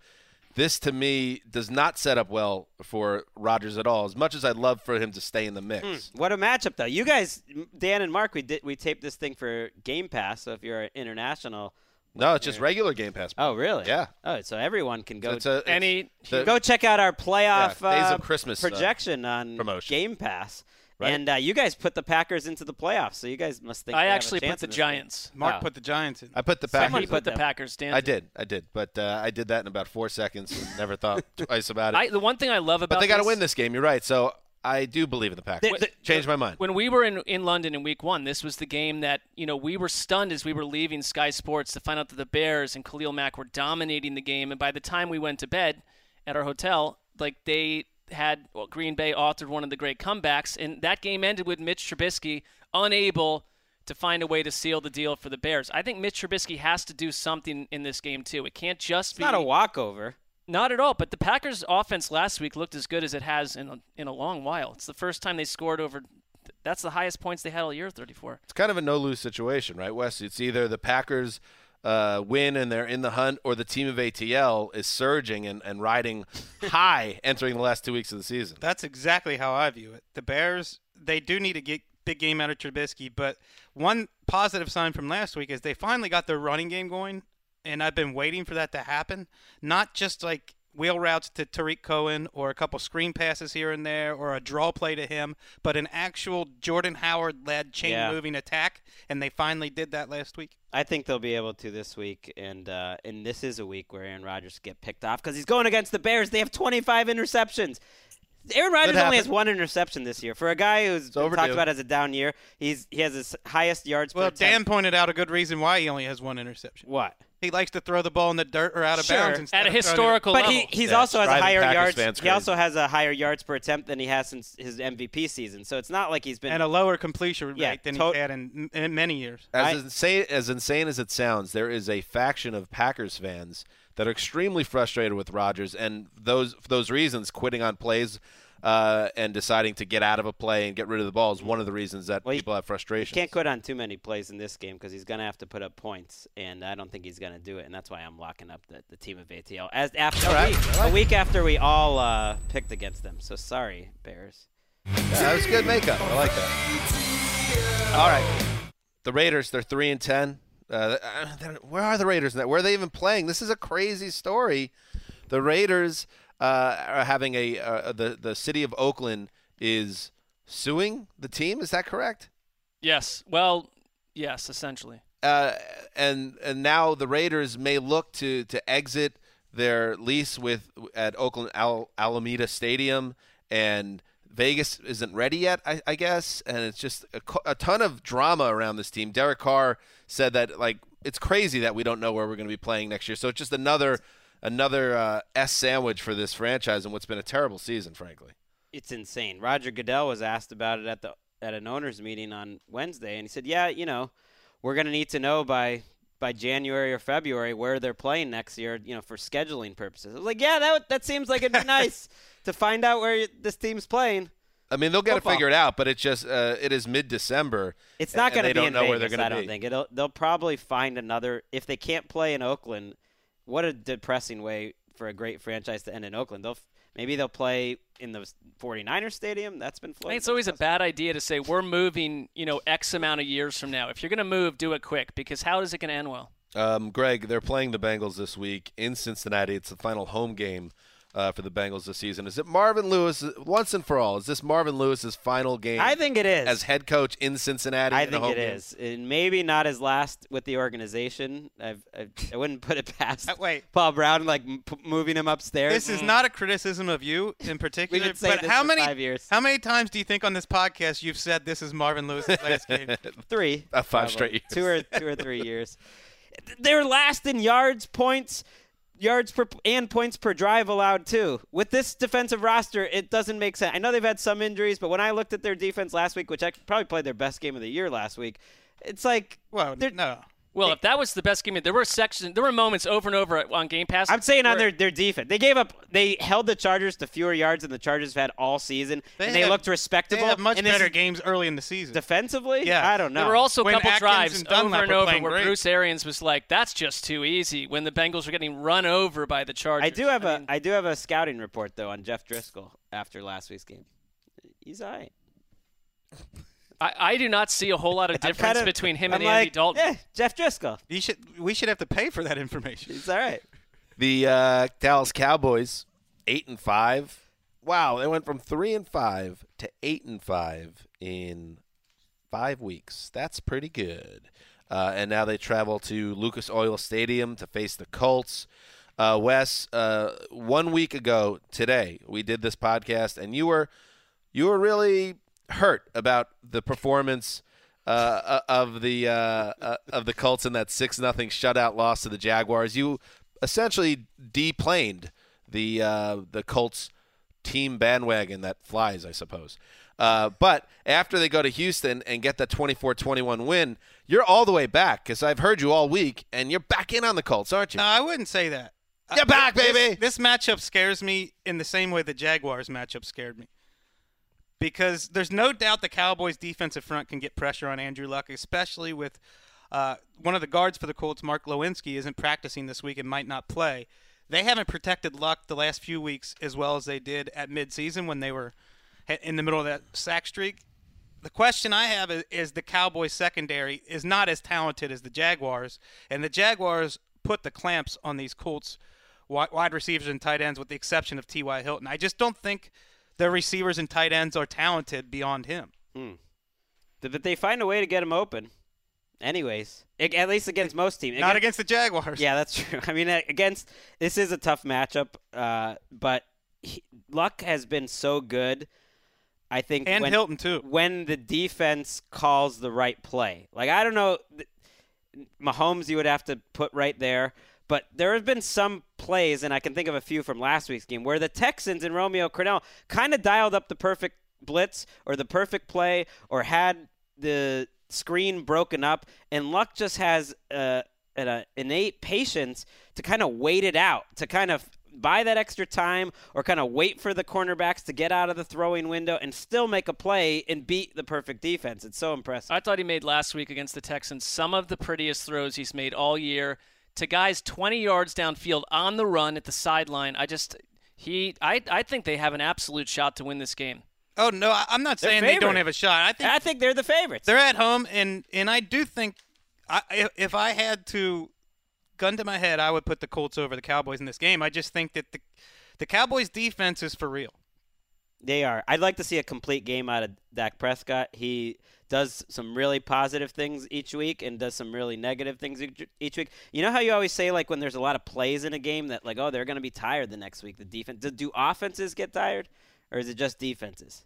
This, to me, does not set up well for Rodgers at all, as much as I'd love for him to stay in the mix. What a matchup, though. You guys, Dan and Mark, we taped this thing for Game Pass, so if you're an international – No, it's just regular Game Pass. Oh, really? Yeah. Oh, so everyone can go. Go check out our playoff Days of Christmas projection on promotion. Game Pass. Right. And you guys put the Packers into the playoffs, so you guys must think. I actually put the Giants. Mark put the Giants in. I put the Packers. Somebody put the Packers. Dan. I did, but I did that in about 4 seconds. And never thought twice about it. The one thing I love about but they got to win this game. You're right. So. I do believe in the Packers. Changed my mind. When we were in London in week 1, this was the game that, you know, we were stunned as we were leaving Sky Sports to find out that the Bears and Khalil Mack were dominating the game. And by the time we went to bed at our hotel, like they had Green Bay authored one of the great comebacks. And that game ended with Mitch Trubisky unable to find a way to seal the deal for the Bears. I think Mitch Trubisky has to do something in this game, too. It can't just be. It's not a walkover. Not at all, but the Packers' offense last week looked as good as it has in a long while. It's the first time they scored over – that's the highest points they had all year, 34. It's kind of a no-lose situation, right, Wes? It's either the Packers win and they're in the hunt, or the team of ATL is surging and riding high entering the last 2 weeks of the season. That's exactly how I view it. The Bears, they do need to get – big game out of Trubisky, but one positive sign from last week is they finally got their running game going. And I've been waiting for that to happen, not just like wheel routes to Tariq Cohen or a couple screen passes here and there or a draw play to him, but an actual Jordan Howard-led chain-moving attack, and they finally did that last week. I think they'll be able to this week, and this is a week where Aaron Rodgers get picked off because he's going against the Bears. They have 25 interceptions. Aaron Rodgers only has one interception this year. For a guy who's been talked about as a down year, he has his highest yards per attempt. Well, Dan pointed out a good reason why he only has one interception. What? He likes to throw the ball in the dirt or out of bounds. Instead at a historical level. But he also has a higher yards per attempt than he has since his MVP season. So it's not like he's been – And a lower completion rate than he's had in many years. As insane as it sounds, there is a faction of Packers fans that are extremely frustrated with Rodgers and those reasons quitting on plays and deciding to get out of a play and get rid of the ball is one of the reasons that people have frustration. He can't quit on too many plays in this game because he's going to have to put up points, and I don't think he's going to do it, and that's why I'm locking up the team of ATL as after a week after we all picked against them. So sorry, Bears. Yeah, that was good makeup. I like that. All right. The Raiders, they're 3-10. Where are the Raiders now? Where are they even playing? This is a crazy story. The Raiders are having the city of Oakland is suing the team. Is that correct? Yes. Well, yes, essentially. And now the Raiders may look to exit their lease at Oakland Alameda Stadium, and Vegas isn't ready yet, I guess, and it's just a ton of drama around this team. Derek Carr said that, like, it's crazy that we don't know where we're going to be playing next year. So it's just another S sandwich for this franchise and what's been a terrible season, frankly. It's insane. Roger Goodell was asked about it at an owners meeting on Wednesday, and he said, yeah, you know, we're going to need to know by January or February where they're playing next year, you know, for scheduling purposes. I was like, yeah, that seems like it'd be nice to find out where this team's playing. I mean, they'll get to figure it out, but it's just it is mid-December. It's not going to be in Vegas, I don't think. They'll probably find another – if they can't play in Oakland, what a depressing way for a great franchise to end in Oakland. Maybe they'll play in the 49ers stadium. That's been floating. It's always a bad idea to say we're moving, you know, X amount of years from now. If you're going to move, do it quick, because how is it going to end well? Greg, they're playing the Bengals this week in Cincinnati. It's the final home game for the Bengals this season. Is it Marvin Lewis, once and for all, is this Marvin Lewis's final game? I think it is. As head coach in Cincinnati? I think it is. And maybe not his last with the organization. I wouldn't put it past Paul Brown, like, moving him upstairs. This is not a criticism of you in particular. We could say this for 5 years. How many times do you think on this podcast you've said this is Marvin Lewis's last game? 3. 5 straight years. 2 or 3 years. They're last in yards per and points per drive allowed, too. With this defensive roster, it doesn't make sense. I know they've had some injuries, but when I looked at their defense last week, which I probably played their best game of the year last week, it's like – Well, if that was the best game, there were moments over and over on Game Pass. I'm saying on their defense. They held the Chargers to fewer yards than the Chargers have had all season, and they looked respectable. They had much better games early in the season. Defensively? Yeah. I don't know. There were also a couple drives over and over where Bruce Arians was like, that's just too easy, when the Bengals were getting run over by the Chargers. I do have a scouting report, though, on Jeff Driscoll after last week's game. He's all right. I do not see a whole lot of difference between him and Andy Dalton. Yeah, Jeff Driscoll. We should have to pay for that information. It's all right. The Dallas Cowboys, 8-5. Wow, they went from 3-5 to 8-5 in 5 weeks. That's pretty good. And now they travel to Lucas Oil Stadium to face the Colts. Wes, 1 week ago today, we did this podcast, and you were really hurt about the performance of the Colts in that 6-0 shutout loss to the Jaguars. You essentially deplaned the Colts team bandwagon that flies, I suppose. But after they go to Houston and get that 24-21 win, you're all the way back, because I've heard you all week, and you're back in on the Colts, aren't you? No, I wouldn't say that. You're back, baby! This matchup scares me in the same way the Jaguars matchup scared me. Because there's no doubt the Cowboys' defensive front can get pressure on Andrew Luck, especially with one of the guards for the Colts, Mark Lewinsky, isn't practicing this week and might not play. They haven't protected Luck the last few weeks as well as they did at midseason when they were in the middle of that sack streak. The question I have is the Cowboys' secondary is not as talented as the Jaguars, and the Jaguars put the clamps on these Colts wide receivers and tight ends, with the exception of T.Y. Hilton. I just don't think – their receivers and tight ends are talented beyond him. But they find a way to get him open anyways, at least against most teams. Not against the Jaguars. Yeah, that's true. I mean, this is a tough matchup, but Luck has been so good, I think. And Hilton, too. When the defense calls the right play. Like, I don't know. Mahomes you would have to put right there. But there have been some plays, and I can think of a few from last week's game, where the Texans and Romeo Crennel kind of dialed up the perfect blitz or the perfect play or had the screen broken up, and Luck just has an innate patience to kind of wait it out, to kind of buy that extra time or kind of wait for the cornerbacks to get out of the throwing window and still make a play and beat the perfect defense. It's so impressive. I thought he made last week against the Texans some of the prettiest throws he's made all year to guys 20 yards downfield on the run at the sideline. I think they have an absolute shot to win this game. Oh, no, I'm not saying they don't have a shot. I think they're the favorites. They're at home, and I do think if I had to gun to my head, I would put the Colts over the Cowboys in this game. I just think that the Cowboys' defense is for real. They are. I'd like to see a complete game out of Dak Prescott. He does some really positive things each week and does some really negative things each week. You know how you always say, like, when there's a lot of plays in a game that, like, oh, they're going to be tired the next week, the defense. Do offenses get tired, or is it just defenses?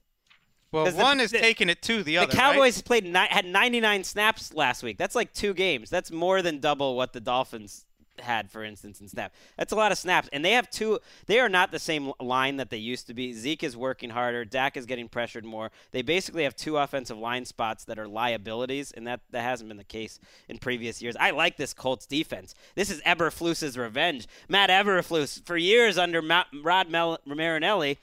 Well, one is taking it to the other. The Cowboys had 99 snaps last week. That's like 2 games. That's more than double what the Dolphins had, for instance, in snap. That's a lot of snaps. And they have they are not the same line that they used to be. Zeke is working harder. Dak is getting pressured more. They basically have 2 offensive line spots that are liabilities, and that hasn't been the case in previous years. I like this Colts defense. This is Eberflus's revenge. Matt Eberflus, for years under Rod Marinelli,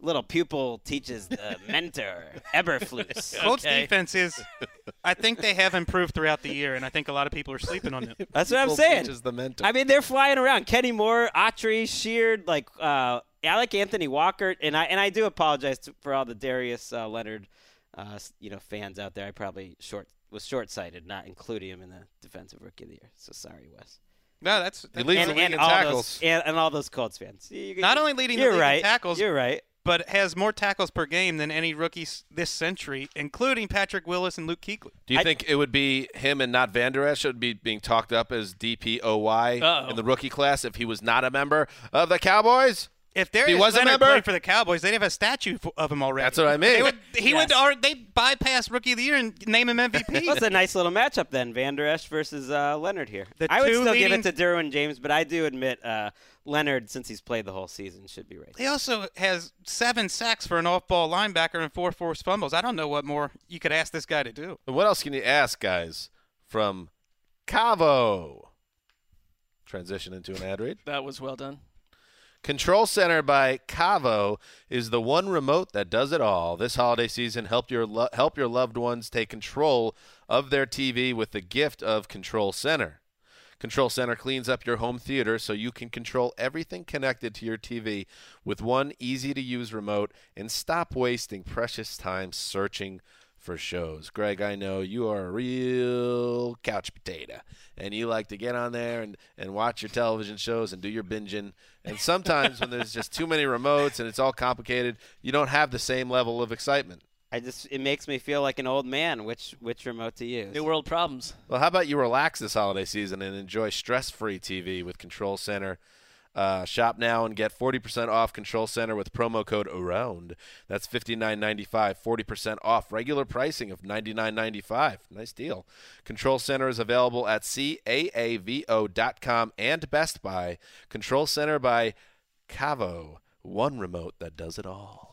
little pupil teaches the mentor, Eberflus. Colts defense is, I think they have improved throughout the year, and I think a lot of people are sleeping on them. That's what I'm saying. Teaches the mentor. I mean, they're flying around. Kenny Moore, Autry, Sheard, like Alec Anthony Walker, and I do apologize for all the Darius Leonard, fans out there. I probably was short-sighted, not including him in the Defensive Rookie of the Year. So sorry, Wes. No, that's leading the league in tackles, and all those Colts fans. Not only leading the league in tackles, you're right. But has more tackles per game than any rookies this century, including Patrick Willis and Luke Kuechly. Do you think it would be him and not Van Der Esch would be being talked up as DPOY in the rookie class if he was not a member of the Cowboys? If he was a member for the Cowboys, they'd have a statue of him already. That's what I mean. They'd bypass Rookie of the Year and name him MVP. That's a nice little matchup then, Van Der Esch versus Leonard here. I would still give it to Derwin James, but I do admit Leonard, since he's played the whole season, should be right. He also has 7 sacks for an off-ball linebacker and 4 forced fumbles. I don't know what more you could ask this guy to do. What else can you ask, guys, from Caavo? Transition into an ad read. That was well done. Control Center by Caavo is the one remote that does it all. This holiday season, help your loved ones take control of their TV with the gift of Control Center. Control Center cleans up your home theater so you can control everything connected to your TV with one easy-to-use remote and stop wasting precious time searching for shows. Greg, I know you are a real couch potato, and you like to get on there and watch your television shows and do your binging. And sometimes when there's just too many remotes and it's all complicated, you don't have the same level of excitement. It makes me feel like an old man. Which remote to use? New World Problems. Well, how about you relax this holiday season and enjoy stress-free TV with Control Center? Shop now and get 40% off Control Center with promo code AROUND. That's $59.95, 40% off regular pricing of $99.95. Nice deal. Control Center is available at caavo.com and Best Buy. Control Center by Caavo, one remote that does it all.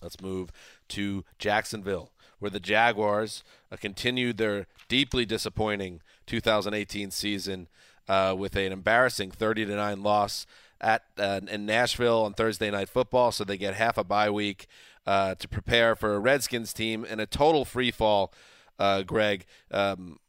Let's move to Jacksonville, where the Jaguars continued their deeply disappointing 2018 season. With an embarrassing 30-9 loss in Nashville on Thursday Night Football, so they get half a bye week to prepare for a Redskins team in a total free fall, Greg.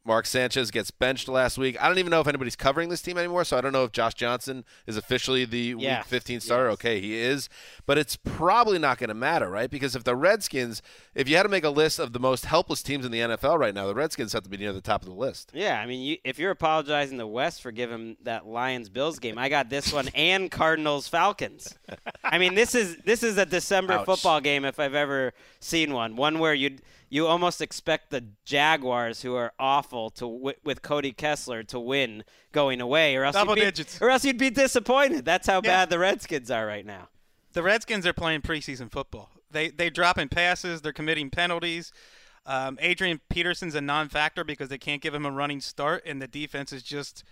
Mark Sanchez gets benched last week. I don't even know if anybody's covering this team anymore, so I don't know if Josh Johnson is officially the Week 15 starter. Yes. Okay, he is. But it's probably not going to matter, right? Because if the Redskins – if you had to make a list of the most helpless teams in the NFL right now, the Redskins have to be near the top of the list. Yeah, I mean, if you're apologizing to West for giving that Lions-Bills game, I got this one and Cardinals-Falcons. I mean, this is a December football game if I've ever seen one, where you almost expect the Jaguars, who are awful with Cody Kessler, to win going away, or else you'd be disappointed. That's how bad the Redskins are right now. The Redskins are playing preseason football. They're dropping passes. They're committing penalties. Adrian Peterson's a non-factor because they can't give him a running start, and the defense is just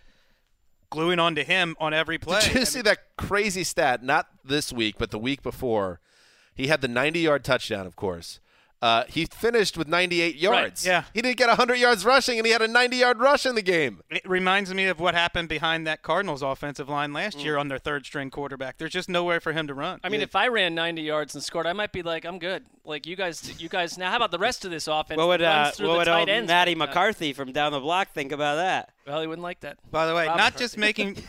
gluing onto him on every play. Did you see that crazy stat? Not this week, but the week before. He had the 90-yard touchdown, of course. He finished with 98 yards. Right, yeah. He didn't get 100 yards rushing, and he had a 90-yard rush in the game. It reminds me of what happened behind that Cardinals offensive line last year on their third-string quarterback. There's just nowhere for him to run. I mean, if I ran 90 yards and scored, I might be like, I'm good. Like, you guys, now how about the rest of this offense? What would Matty McCarthy from down the block think about that? Well, he wouldn't like that. By the way, not just making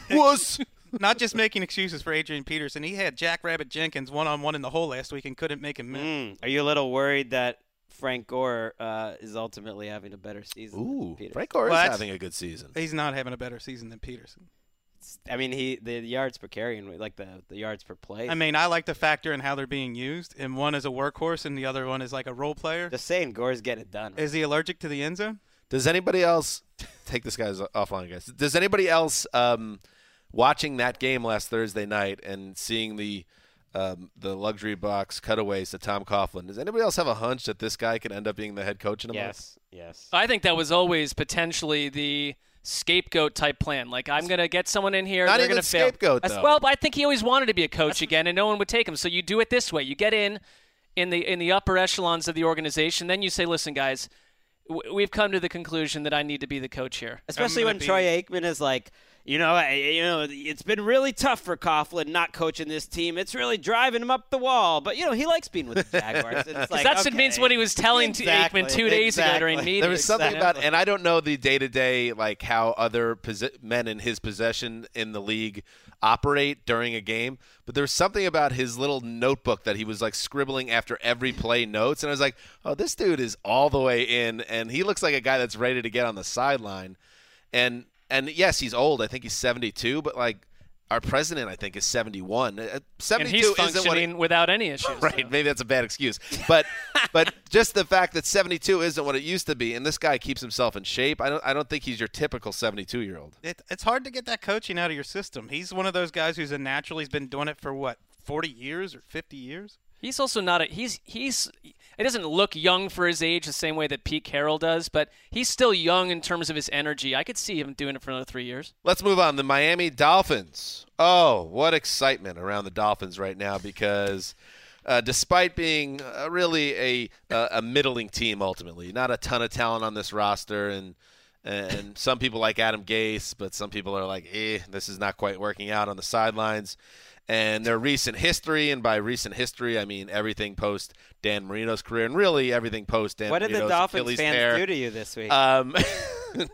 excuses for Adrian Peterson. He had Jackrabbit Jenkins one-on-one in the hole last week and couldn't make him miss. Are you a little worried that Frank Gore is ultimately having a better season than Peterson? Frank Gore is having a good season. He's not having a better season than Peterson. I mean, the yards per carry and like the yards per play. I mean, I like to factor in how they're being used, and one is a workhorse and the other one is like a role player. Just saying Gore's getting it done. Right? Is he allergic to the end zone? Does anybody else – take this guy's offline, guys. Does anybody else watching that game last Thursday night and seeing the luxury box cutaways to Tom Coughlin, does anybody else have a hunch that this guy could end up being the head coach in a month? Yes. I think that was always potentially the scapegoat type plan. Like, I'm going to get someone in here. Not even gonna scapegoat, fail. Though. Well, but I think he always wanted to be a coach again, and no one would take him. So you do it this way. You get in the upper echelons of the organization. Then you say, listen, guys, we've come to the conclusion that I need to be the coach here. Especially when Troy Aikman is like, you know, it's been really tough for Coughlin not coaching this team. It's really driving him up the wall. But, you know, he likes being with the Jaguars. It's like, that means what he was telling Aikman 2 days ago during meetings. There was something about – and I don't know the day-to-day, like how other men in his possession in the league operate during a game. But there was something about his little notebook that he was, like, scribbling after every play notes. And I was like, oh, this dude is all the way in, and he looks like a guy that's ready to get on the sideline. And yes, he's old. I think he's 72, but, like, our president, I think, is 71. 72 and he's functioning without any issues. Right, so. Maybe that's a bad excuse. But just the fact that 72 isn't what it used to be, and this guy keeps himself in shape, I don't think he's your typical 72-year-old. It's hard to get that coaching out of your system. He's one of those guys who's a natural. He's been doing it for, what, 40 years or 50 years? He's also not he doesn't look young for his age the same way that Pete Carroll does, but he's still young in terms of his energy. I could see him doing it for another 3 years. Let's move on. The Miami Dolphins. Oh, what excitement around the Dolphins right now because despite being really a middling team ultimately, not a ton of talent on this roster, and some people like Adam Gase, but some people are like, this is not quite working out on the sidelines. And their recent history, and by recent history, I mean everything post Dan Marino's career, and really everything post Dan Marino's Achilles tear. What did the Dolphins fans do to you this week?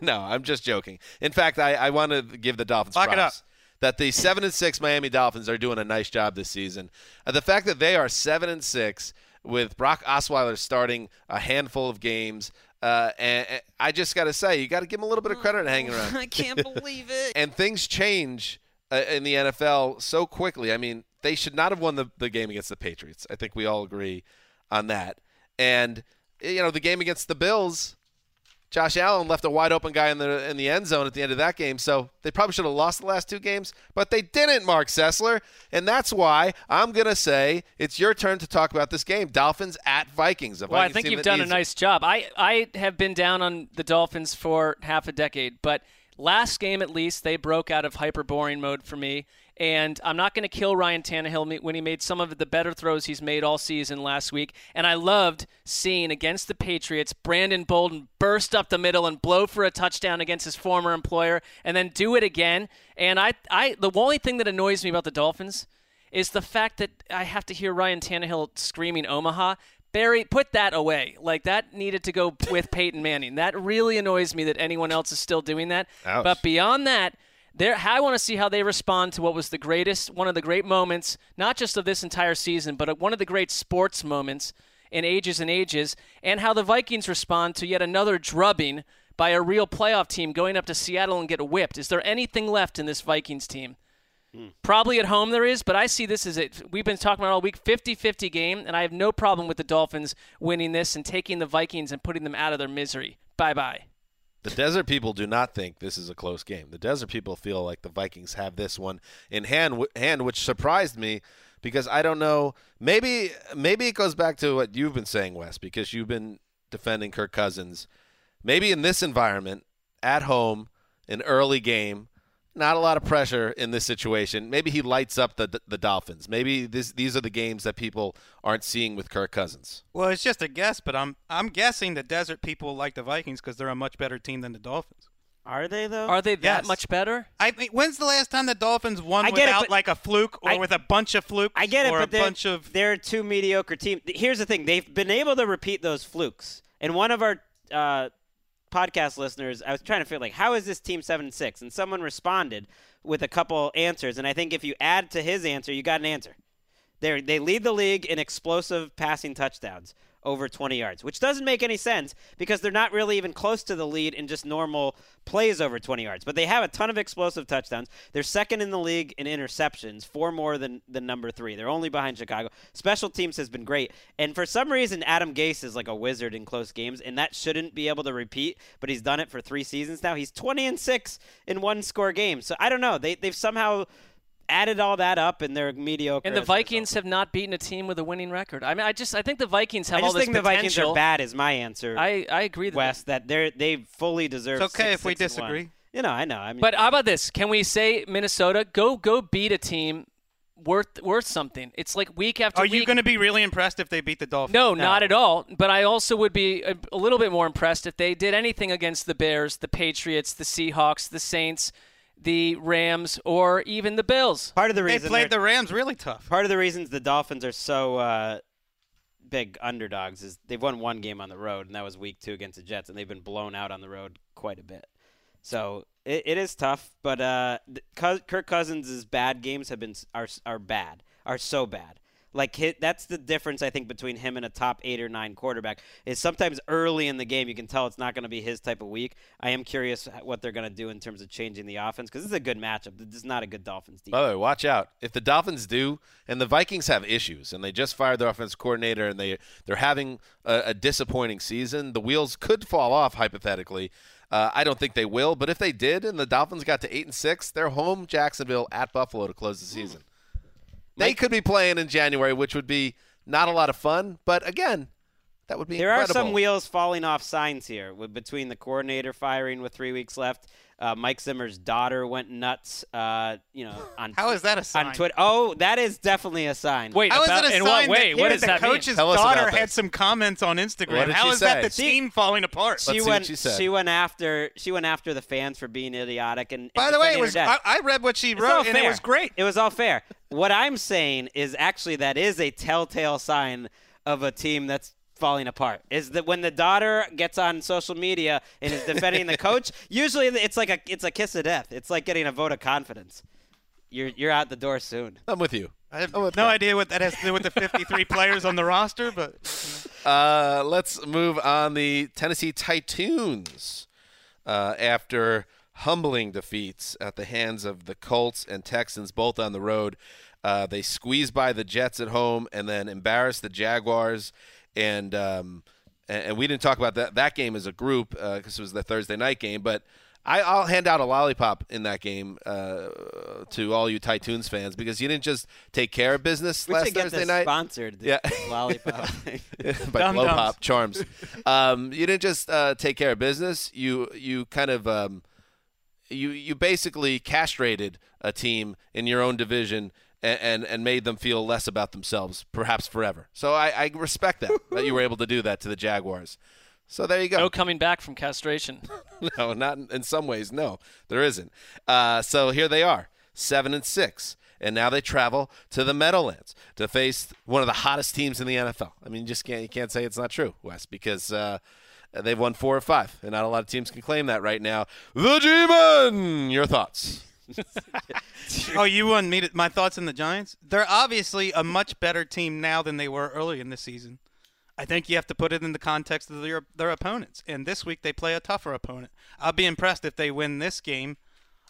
No, I'm just joking. In fact, I want to give the Dolphins props that the 7-6 Miami Dolphins are doing a nice job this season. The fact that they are 7-6 with Brock Osweiler starting a handful of games. And I just got to say, you got to give him a little bit of credit to hanging around. I can't believe it. And things change in the NFL so quickly. I mean, they should not have won the game against the Patriots. I think we all agree on that. And, you know, the game against the Bills, Josh Allen left a wide-open guy in the end zone at the end of that game, so they probably should have lost the last two games, but they didn't, Mark Sessler, and that's why I'm going to say it's your turn to talk about this game, Dolphins at Vikings. Well, I think you've done a nice job. I have been down on the Dolphins for half a decade, but last game at least they broke out of hyper-boring mode for me, and I'm not going to kill Ryan Tannehill when he made some of the better throws he's made all season last week. And I loved seeing against the Patriots, Brandon Bolden burst up the middle and blow for a touchdown against his former employer and then do it again. And I the only thing that annoys me about the Dolphins is the fact that I have to hear Ryan Tannehill screaming Omaha. Barry, put that away. Like, that needed to go with Peyton Manning. That really annoys me that anyone else is still doing that. Ouch. But beyond that, I want to see how they respond to what was the greatest, one of the great moments, not just of this entire season, but one of the great sports moments in ages and ages, and how the Vikings respond to yet another drubbing by a real playoff team going up to Seattle and get whipped. Is there anything left in this Vikings team? Probably at home there is, but I see this as it. We've been talking about all week, 50-50 game, and I have no problem with the Dolphins winning this and taking the Vikings and putting them out of their misery. Bye-bye. The Desert People do not think this is a close game. The Desert People feel like the Vikings have this one in hand, which surprised me because I don't know. Maybe it goes back to what you've been saying, Wes, because you've been defending Kirk Cousins. Maybe in this environment, at home, an early game, Not a lot of pressure in this situation. Maybe he lights up the Dolphins. Maybe these are the games that people aren't seeing with Kirk Cousins. Well, it's just a guess, but I'm guessing the desert people like the Vikings because they're a much better team than the Dolphins. Are they, though? Are they that much better? I mean, when's the last time the Dolphins won without like a fluke or with a bunch of flukes? I get it, but they're two mediocre teams. Here's the thing. They've been able to repeat those flukes. And one of our podcast listeners, I was trying to figure, like, how is this team 7-6? And someone responded with a couple answers. And I think if you add to his answer, you got an answer. They lead the league in explosive passing touchdowns over 20 yards, which doesn't make any sense because they're not really even close to the lead in just normal plays over 20 yards. But they have a ton of explosive touchdowns. They're second in the league in interceptions, 4 more than number 3. They're only behind Chicago. Special teams has been great. And for some reason, Adam Gase is like a wizard in close games, and that shouldn't be able to repeat, but he's done it for 3 seasons now. He's 20-6 in one-score games. So I don't know. They've somehow added all that up, and they're mediocre. And the Vikings have not beaten a team with a winning record. I mean, I think the Vikings have all this potential. I think the Vikings are bad is my answer. I agree with Wes that they fully deserve. It's okay if we disagree. You know, I know. I mean, but how about this? Can we say Minnesota go beat a team worth something? It's like week after week. Are you going to be really impressed if they beat the Dolphins? No, not at all. But I also would be a little bit more impressed if they did anything against the Bears, the Patriots, the Seahawks, the Saints, the Rams, or even the Bills. Part of the reason they played the Rams really tough. Part of the reasons the Dolphins are so big underdogs is they've won one game on the road, and that was week 2 against the Jets, and they've been blown out on the road quite a bit. So it is tough, but Kirk Cousins' bad games are so bad. Like that's the difference, I think, between him and a top 8 or 9 quarterback is sometimes early in the game you can tell it's not going to be his type of week. I am curious what they're going to do in terms of changing the offense because this is a good matchup. This is not a good Dolphins team. By the way, watch out. If the Dolphins do, and the Vikings have issues, and they just fired their offensive coordinator, and they're having a disappointing season, the wheels could fall off hypothetically. I don't think they will, but if they did and the Dolphins got to 8-6, they're home Jacksonville at Buffalo to close the season. They could be playing in January, which would be not a lot of fun. But, again, that would be incredible. There are some wheels falling off signs here between the coordinator firing with 3 weeks left. Mike Zimmer's daughter went nuts, on How is that a sign? On Twitter. Oh, that is definitely a sign. Wait, how is it a sign? Wait, what does that mean? The coach's daughter had some comments on Instagram. How is that the team falling apart? She went after the fans for being idiotic. And by the way, I read what she wrote, and it was great. It was all fair. What I'm saying is actually that is a telltale sign of a team that's falling apart, is that when the daughter gets on social media and is defending the coach, usually it's like it's a kiss of death. It's like getting a vote of confidence. You're out the door soon. I'm with you. I have no idea what that has to do with the 53 players on the roster, but let's move on. The Tennessee Titans, after humbling defeats at the hands of the Colts and Texans, both on the road, they squeeze by the Jets at home and then embarrass the Jaguars. And we didn't talk about that game as a group because it was the Thursday night game. But I'll hand out a lollipop in that game to all you Titans fans because you didn't just take care of business last Thursday night. Sponsored the lollipop by Blow Pop Charms. You didn't just take care of business. You kind of you basically castrated a team in your own division. And made them feel less about themselves, perhaps forever. So I respect that you were able to do that to the Jaguars. So there you go. No coming back from castration. No, not in some ways. No, there isn't. So here they are, 7-6. And now they travel to the Meadowlands to face one of the hottest teams in the NFL. I mean, you can't say it's not true, Wes, because they've won 4 of 5. And not a lot of teams can claim that right now. The G-Men, your thoughts? Oh, you want me to my thoughts on the Giants? They're obviously a much better team now than they were early in the season. I think you have to put it in the context of their opponents. And this week they play a tougher opponent. I'll be impressed if they win this game.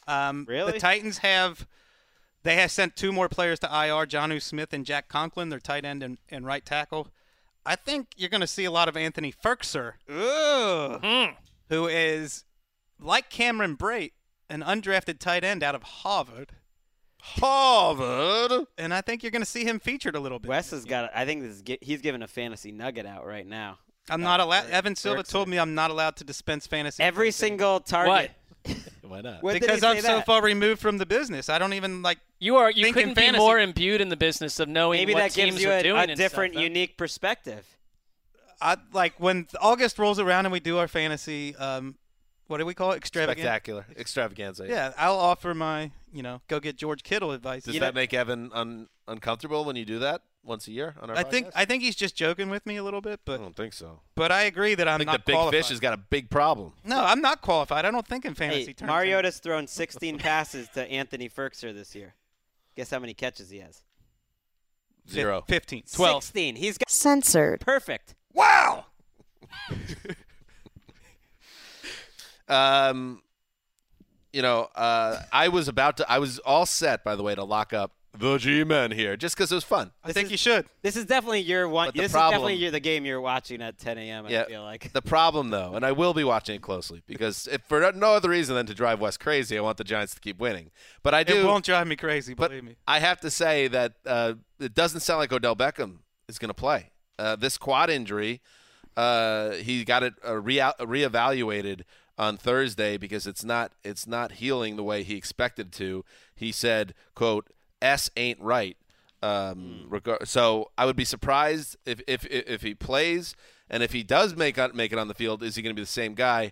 Really? The Titans have sent 2 more players to IR, Jonnu Smith and Jack Conklin, their tight end and right tackle. I think you're going to see a lot of Anthony Firkser, who is, like Cameron Brate, an undrafted tight end out of Harvard. And I think you're going to see him featured a little bit. Wes has got – I think he's giving a fantasy nugget out right now. I'm not allowed – Evan Silva told me I'm not allowed to dispense fantasy. Every single target. What? Why not? Because I'm so far removed from the business. I don't even like. You are. You couldn't be more imbued in the business of knowing maybe what teams are doing. Maybe that gives you a different, unique perspective. I like when August rolls around and we do our fantasy. What do we call it? Spectacular. Extravaganza. Yeah, I'll offer my, go get George Kittle advice. Does that make Evan uncomfortable when you do that once a year on our podcast? I think he's just joking with me a little bit. But I don't think so. But I agree that I'm not qualified. I think the big fish has got a big problem. No, I'm not qualified. I don't think in fantasy terms. Mariota's thrown 16 passes to Anthony Firkser this year. Guess how many catches he has? 0. 15. 12. 16. He's got censored. Perfect. Wow. I was all set, by the way, to lock up the G-Men here just because it was fun. I think you should. This is definitely your one. This is definitely the game you're watching at 10 a.m., I feel like. The problem, though, and I will be watching it closely because if for no other reason than to drive Wes crazy, I want the Giants to keep winning. But it won't drive me crazy, believe me. I have to say that it doesn't sound like Odell Beckham is going to play. This quad injury, he got it reevaluated on Thursday because it's not healing the way he expected to. He said, quote, S ain't right. So I would be surprised if he plays, and if he does make it on the field, is he going to be the same guy?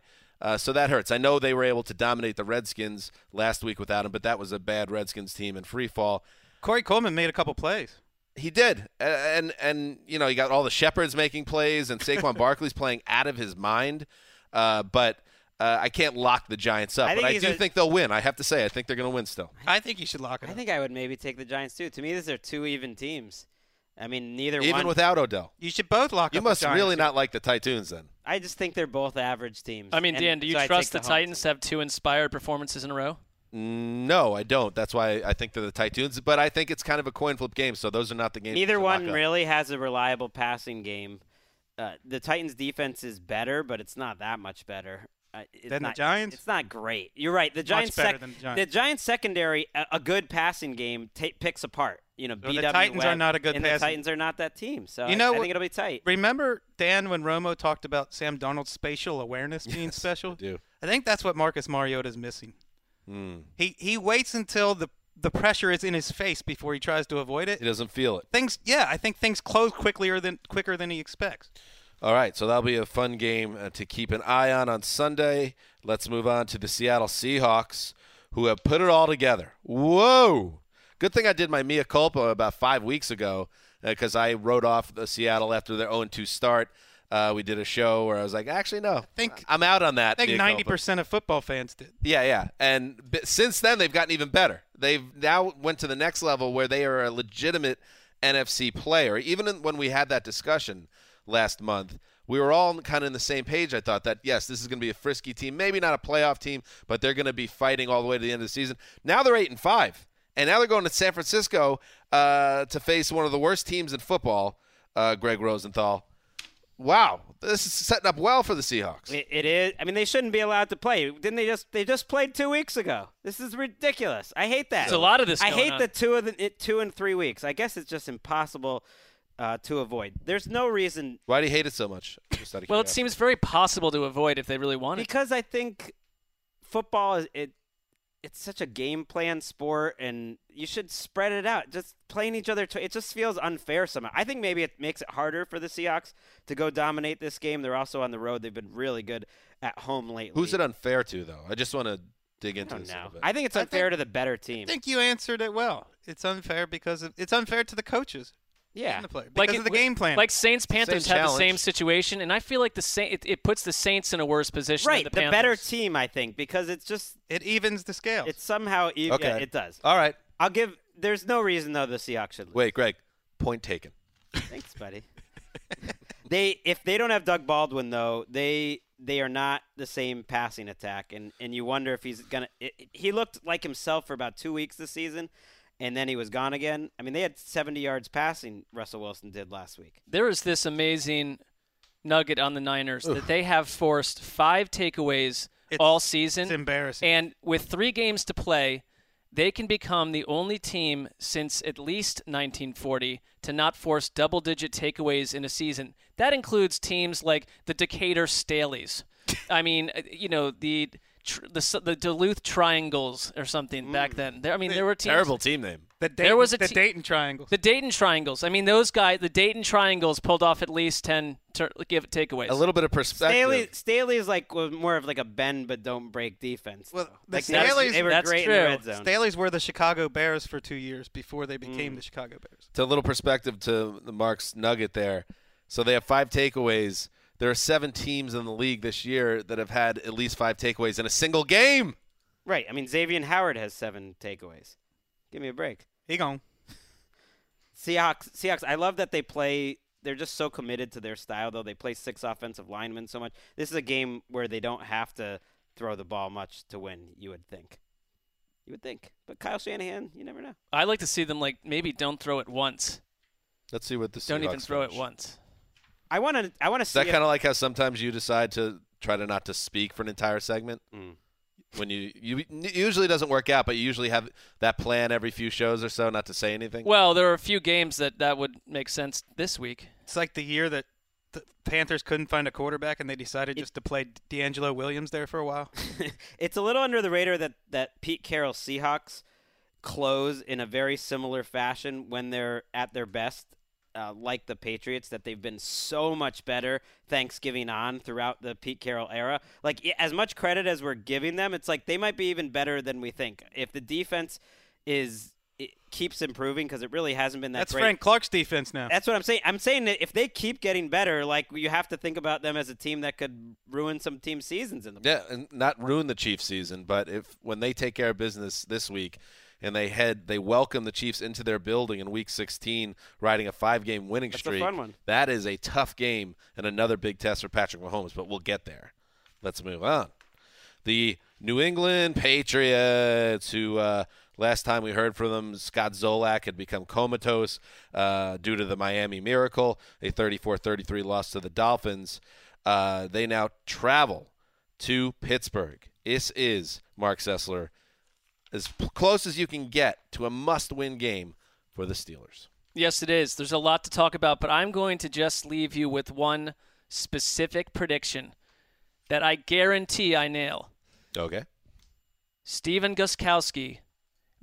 So that hurts. I know they were able to dominate the Redskins last week without him, but that was a bad Redskins team in free fall. Corey Coleman made a couple plays. He did, and you got all the Shepherds making plays, and Saquon Barkley's playing out of his mind, but – I can't lock the Giants up, but I do think they'll win. I have to say, I think they're going to win still. I think you should lock it up. I think I would maybe take the Giants, too. To me, these are two even teams. I mean, neither one. Even without Odell. You should both lock up the Giants. You must really not like the Titans, then. I just think they're both average teams. I mean, Dan, do you trust the Titans to have two inspired performances in a row? No, I don't. That's why I think they're the Titans, but I think it's kind of a coin flip game, so those are not the games. Neither one really has a reliable passing game. The Titans' defense is better, but it's not that much better. Than the Giants? It's not great. You're right. The Giants secondary, a good passing game, picks apart. The Titans are not a good passing game. The Titans are not that team, so I think it'll be tight. Remember, Dan, when Romo talked about Sam Darnold's spatial awareness being special? I do. I think that's what Marcus Mariota is missing. Mm. He waits until the pressure is in his face before he tries to avoid it. He doesn't feel it. I think things close quicker than he expects. All right, so that'll be a fun game to keep an eye on Sunday. Let's move on to the Seattle Seahawks, who have put it all together. Whoa! Good thing I did my mea culpa about 5 weeks ago because I wrote off Seattle after their 0-2 start. We did a show where I was like, actually, no, I'm out on that. I think 90% of football fans did. Yeah. And since then, they've gotten even better. They've now went to the next level where they are a legitimate NFC player. Even when we had that discussion last month, we were all kind of on the same page. I thought that, yes, this is going to be a frisky team, maybe not a playoff team, but they're going to be fighting all the way to the end of the season. Now they're 8-5, and now they're going to San Francisco to face one of the worst teams in football, Greg Rosenthal. Wow, this is setting up well for the Seahawks. It is. I mean, they shouldn't be allowed to play. Didn't they just? They just played 2 weeks ago. This is ridiculous. I hate that. There's a lot of this. I hate the 2 and 3 weeks. I guess it's just impossible to avoid. There's no reason. Why do you hate it so much? Well, it seems very possible to avoid if they really wanted. Because I think football is it's such a game plan sport, and you should spread it out. Just playing each other, it just feels unfair somehow. I think maybe it makes it harder for the Seahawks to go dominate this game. They're also on the road. They've been really good at home lately. Who's it unfair to, though? I just want to dig into this a little bit. I think it's unfair to the better team. I think you answered it well. It's unfair because it's unfair to the coaches. Yeah, because of the game plan. Like Saints-Panthers have the same situation, and I feel like it puts the Saints in a worse position than the Panthers. Right, the better team, I think, because it evens the scales. It somehow evens. Okay. Yeah, it does. All right. There's no reason, though, the Seahawks should lose. Wait, Greg, point taken. Thanks, buddy. If they don't have Doug Baldwin, though, they are not the same passing attack, and you wonder if he's going to – he looked like himself for about 2 weeks this season, and then he was gone again. I mean, they had 70 yards passing, Russell Wilson did last week. There is this amazing nugget on the Niners that they have forced 5 takeaways all season. It's embarrassing. And with 3 games to play, they can become the only team since at least 1940 to not force double-digit takeaways in a season. That includes teams like the Decatur Staleys. I mean, the the Duluth Triangles or something back then. There, I mean, there were teams. Terrible team name. The Dayton Triangles. The Dayton Triangles. I mean, those guys, the Dayton Triangles pulled off at least 10 takeaways. A little bit of perspective. Staley's like more of like a bend but don't break defense. Well, like they were great in the red zone. Staley's were the Chicago Bears for 2 years before they became the Chicago Bears. To a little perspective to the Mark's nugget there. So they have 5 takeaways. There are 7 teams in the league this year that have had at least 5 takeaways in a single game. Right. I mean, Xavier Howard has 7 takeaways. Give me a break. He gone. Seahawks. I love that they play. They're just so committed to their style, though. They play 6 offensive linemen so much. This is a game where they don't have to throw the ball much to win, you would think. But Kyle Shanahan, you never know. I like to see them, like, maybe don't throw it once. Let's see what the Seahawks don't even throw it once. I want to see. Is that kind of like how sometimes you decide to try to not to speak for an entire segment? When you usually doesn't work out, but you usually have that plan every few shows or so not to say anything. Well, there are a few games that would make sense this week. It's like the year that the Panthers couldn't find a quarterback and they decided just to play D'Angelo Williams there for a while. It's a little under the radar that Pete Carroll's Seahawks close in a very similar fashion when they're at their best. Like the Patriots, that they've been so much better Thanksgiving on throughout the Pete Carroll era. Like, as much credit as we're giving them, it's like they might be even better than we think. If the defense keeps improving, because it really hasn't been that great. That's Frank Clark's defense now. That's what I'm saying. I'm saying that if they keep getting better, like, you have to think about them as a team that could ruin some team seasons in the playoffs. Yeah, and not ruin the Chiefs season, but when they take care of business this week, and they welcome the Chiefs into their building in Week 16, riding a 5-game winning streak. That's a fun one. That is a tough game and another big test for Patrick Mahomes, but we'll get there. Let's move on. The New England Patriots, who last time we heard from them, Scott Zolak had become comatose due to the Miami Miracle, a 34-33 loss to the Dolphins. They now travel to Pittsburgh. This is Mark Sessler. As close as you can get to a must-win game for the Steelers. Yes, it is. There's a lot to talk about, but I'm going to just leave you with one specific prediction that I guarantee I nail. Okay. Steven Gostkowski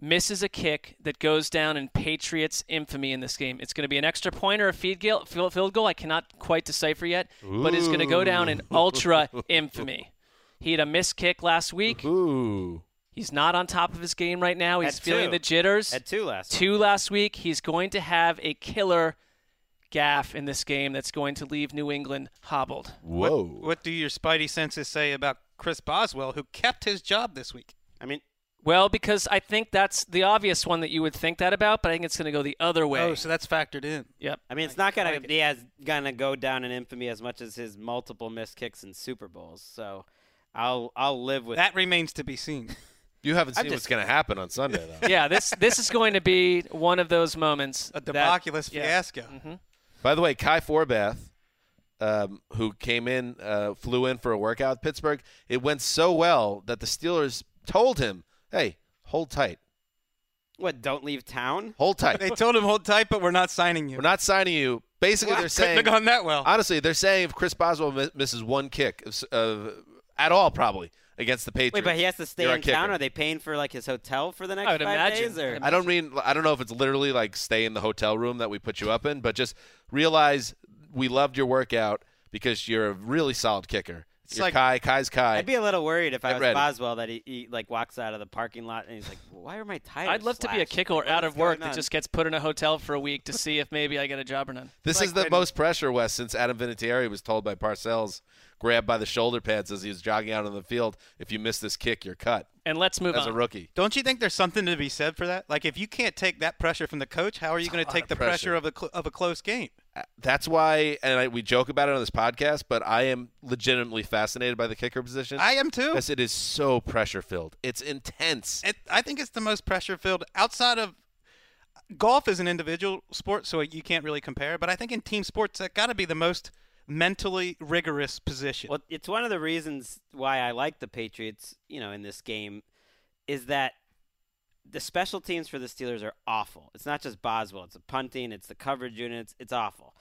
misses a kick that goes down in Patriots infamy in this game. It's going to be an extra point or a field goal. I cannot quite decipher yet, but it's going to go down in ultra infamy. He had a missed kick last week. Ooh. He's not on top of his game right now. He's feeling the jitters. At 2 last week. He's going to have a killer gaff in this game that's going to leave New England hobbled. Whoa. What do your spidey senses say about Chris Boswell, who kept his job this week? I mean, well, because I think that's the obvious one that you would think that about, but I think it's going to go the other way. Oh, so that's factored in. Yep. I mean, it's not going to be as going to go down in infamy as much as his multiple missed kicks in Super Bowls. So I'll live with that. Remains to be seen. You haven't seen what's going to happen on Sunday, though. Yeah, this is going to be one of those moments. A debaculous fiasco. Mm-hmm. By the way, Kai Forbath, who flew in for a workout with Pittsburgh, it went so well that the Steelers told him, hey, hold tight. What, don't leave town? Hold tight. They told him, hold tight, but we're not signing you. Basically, they're saying – couldn't have gone that well. Honestly, they're saying if Chris Boswell misses one kick at all probably – against the Patriots. Wait, but he has to stay in town? Are they paying for, like, his hotel for the next 5 days? Or? I don't know if it's literally, like, stay in the hotel room that we put you up in, but just realize we loved your workout because you're a really solid kicker. It's like Kai's Kai. I'd be a little worried if I was Boswell that he like, walks out of the parking lot and he's like, why are my tires I'd love slashed? To be a kicker out of work that just gets put in a hotel for a week to see if maybe I get a job or none. This is the most pressure, Wes, since Adam Vinatieri was told by Parcells, grabbed by the shoulder pads as he was jogging out on the field. If you miss this kick, you're cut. And let's move on. As a rookie. Don't you think there's something to be said for that? Like, if you can't take that pressure from the coach, how are you going to take the pressure of a close game? That's why, and we joke about it on this podcast, but I am legitimately fascinated by the kicker position. I am too. Because it is so pressure-filled. It's intense. I think it's the most pressure-filled outside of golf is an individual sport, so you can't really compare. But I think in team sports, that got to be the most mentally rigorous position. Well, it's one of the reasons why I like the Patriots, you know, in this game is that the special teams for the Steelers are awful. It's not just Boswell. It's the punting. It's the coverage units. It's awful.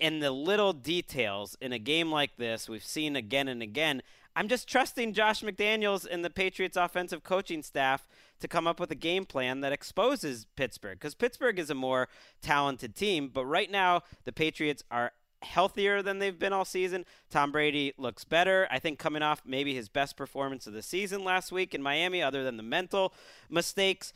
And the little details in a game like this, we've seen again and again, I'm just trusting Josh McDaniels and the Patriots offensive coaching staff to come up with a game plan that exposes Pittsburgh, because Pittsburgh is a more talented team. But right now, the Patriots are healthier than they've been all season. Tom Brady looks better. I think coming off maybe his best performance of the season last week in Miami, other than the mental mistakes.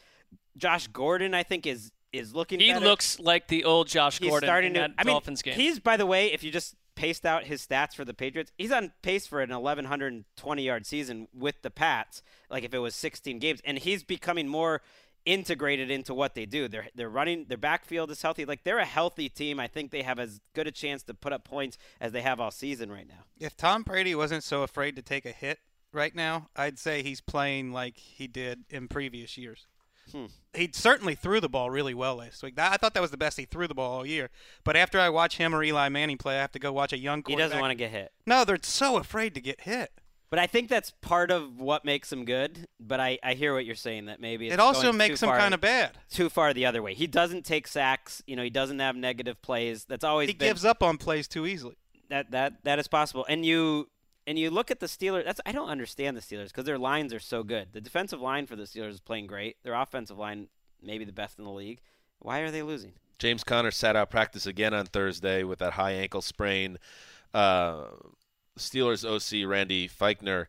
Josh Gordon, I think, is looking better. He looks like the old Josh Gordon starting in that Dolphins game. He's, by the way, if you just paced out his stats for the Patriots, he's on pace for an 1,120-yard season with the Pats, like if it was 16 games. And he's becoming more integrated into what they do. They're running, their backfield is healthy. Like, they're a healthy team. I think they have as good a chance to put up points as they have all season right now. If Tom Brady wasn't so afraid to take a hit right now, I'd say he's playing like he did in previous years. He certainly threw the ball really well last week. I thought that was the best he threw the ball all year. But after I watch him or Eli Manning play, I have to go watch a young quarterback. He doesn't want to get hit. No, they're so afraid to get hit. But I think that's part of what makes him good. But I hear what you're saying, that maybe it's It also makes him kind of bad. Too far the other way. He doesn't take sacks. You know, he doesn't have negative plays. That's always he gives up on plays too easily. That is possible. And you look at the Steelers. I don't understand the Steelers because their lines are so good. The defensive line for the Steelers is playing great. Their offensive line, maybe the best in the league. Why are they losing? James Conner sat out practice again on Thursday with that high ankle sprain. Steelers OC Randy Fichner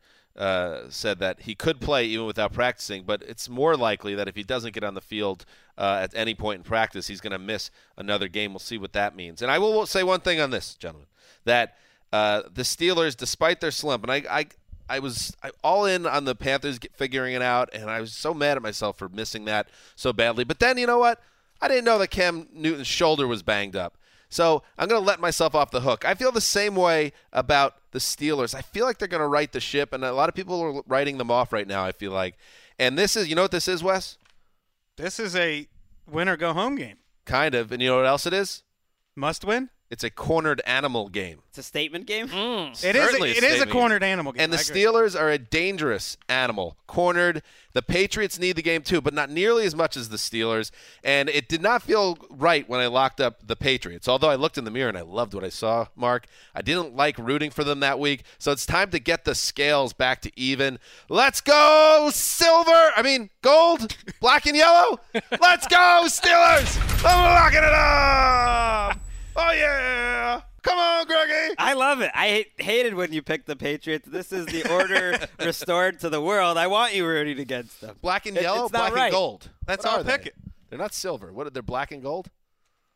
said that he could play even without practicing, but it's more likely that if he doesn't get on the field at any point in practice, he's going to miss another game. We'll see what that means. And I will say one thing on this, gentlemen, that the Steelers, despite their slump, and I was all in on the Panthers figuring it out, and I was so mad at myself for missing that so badly. But then, you know what? I didn't know that Cam Newton's shoulder was banged up. So I'm going to let myself off the hook. I feel the same way about the Steelers. I feel like they're going to right the ship, and a lot of people are writing them off right now, I feel like. And this is – you know what this is, Wes? This is a win-or-go-home game. Kind of. And you know what else it is? Must win? It's a cornered animal game. It's a statement game? It is a cornered animal game. And the Steelers are a dangerous animal. Cornered. The Patriots need the game too, but not nearly as much as the Steelers. And it did not feel right when I locked up the Patriots, although I looked in the mirror and I loved what I saw, Mark. I didn't like rooting for them that week, so it's time to get the scales back to even. Let's go, gold, black and yellow. Let's go, Steelers. I'm locking it up. Oh, yeah. Come on, Greggy. I love it. I hated when you picked the Patriots. This is the order restored to the world. I want you rooting against them. Black and yellow, black and gold. That's our pick. They're not silver. What? They're black and gold?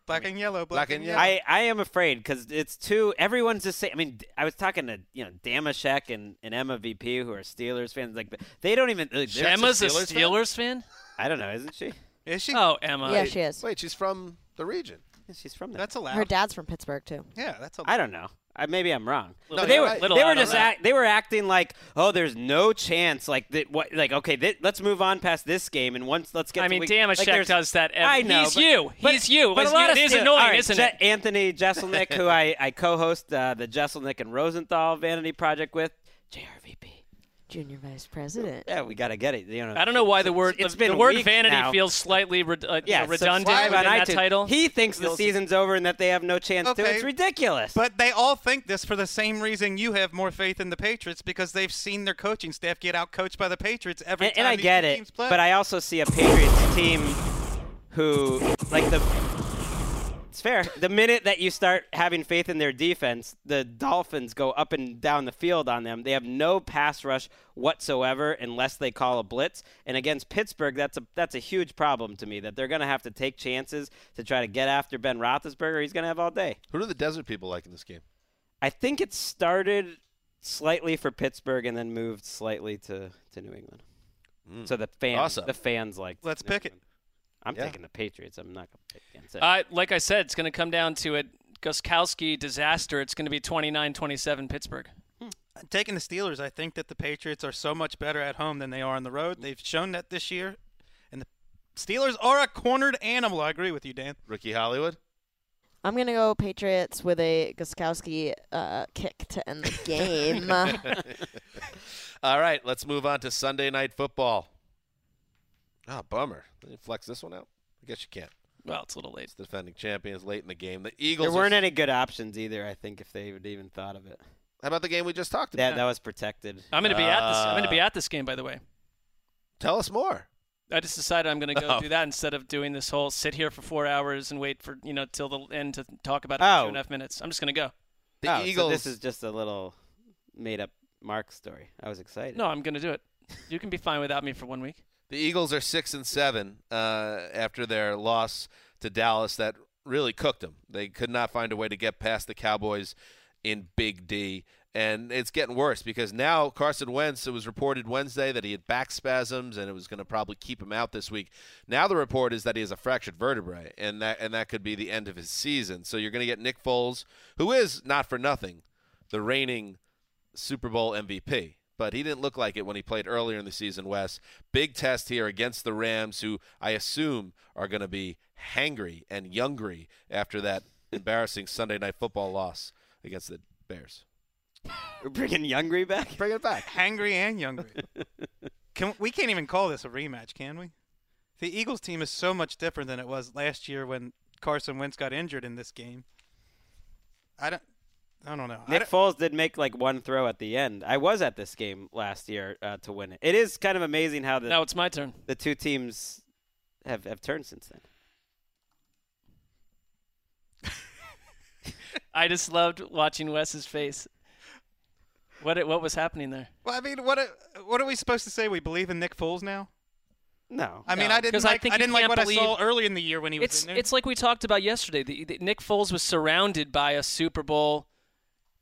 Black and yellow. Black and yellow. I am afraid because it's too – everyone's just saying – I mean, I was talking to Damashek and Emma VP, who are Steelers fans. Like, they don't even – Emma's a Steelers fan? I don't know. Isn't she? Is she? Oh, Emma. Yeah, she is. Wait, she's from the region. She's from there. That's allowed. Her dad's from Pittsburgh too. Yeah, that's allowed. I don't know. Maybe I'm wrong. But they were acting like, oh, there's no chance. Let's move on past this game and let's get. Damashek does that. I know. He's you. But it is annoying, isn't it? Anthony Jeselnik, who I co-host the Jeselnik and Rosenthal Vanity Project with, JRVP. Junior Vice President. Yeah, we gotta get it. I don't know why the word vanity now feels slightly redundant in that title. He thinks the season's over and that they have no chance to. It's ridiculous. But they all think this for the same reason you have more faith in the Patriots, because they've seen their coaching staff get out coached by the Patriots every time. And I get it, but I also see a Patriots team who It's fair. The minute that you start having faith in their defense, the Dolphins go up and down the field on them. They have no pass rush whatsoever unless they call a blitz. And against Pittsburgh, that's a huge problem to me, that they're going to have to take chances to try to get after Ben Roethlisberger. He's going to have all day. Who do the desert people like in this game? I think it started slightly for Pittsburgh and then moved slightly to New England. So the fans like. Let's pick it. I'm taking the Patriots. I'm not going to pick against it. Like I said, it's going to come down to a Gostkowski disaster. It's going to be 29-27 Pittsburgh. Taking the Steelers, I think that the Patriots are so much better at home than they are on the road. They've shown that this year. And the Steelers are a cornered animal. I agree with you, Dan. Ricky Hollywood? I'm going to go Patriots with a Gostkowski kick to end the game. All right, let's move on to Sunday Night Football. Oh, bummer. Did you flex this one out? I guess you can't. Well, it's a little late. It's the defending champions late in the game. The Eagles. There weren't any good options either, I think, if they even thought of it. How about the game we just talked about? That was protected. I'm going to be at this. I'm going to be at this game, by the way. Tell us more. I just decided I'm going to go do that instead of doing this whole sit here for 4 hours and wait for till the end to talk about it for 2.5 minutes. I'm just going to go. The Eagles. So this is just a little made-up Mark story. I was excited. No, I'm going to do it. You can be fine without me for 1 week. The Eagles are 6-7 after their loss to Dallas. That really cooked them. They could not find a way to get past the Cowboys in Big D. And it's getting worse because now Carson Wentz, it was reported Wednesday that he had back spasms and it was going to probably keep him out this week. Now the report is that he has a fractured vertebrae, and that could be the end of his season. So you're going to get Nick Foles, who is, not for nothing, the reigning Super Bowl MVP. But he didn't look like it when he played earlier in the season, Wes. Big test here against the Rams, who I assume are going to be hangry and youngry after that embarrassing Sunday Night Football loss against the Bears. We're bringing Youngry back? Bring it back. Hangry and Youngry. We can't even call this a rematch, can we? The Eagles team is so much different than it was last year when Carson Wentz got injured in this game. I don't know. Nick Foles did make like one throw at the end. I was at this game last year to win it. It is kind of amazing how now it's my turn. The two teams have turned since then. I just loved watching Wes's face. What was happening there? Well, I mean, what are we supposed to say? We believe in Nick Foles now? No. I mean, I didn't like what I saw early in the year when he was in there. It's like we talked about yesterday. Nick Foles was surrounded by a Super Bowl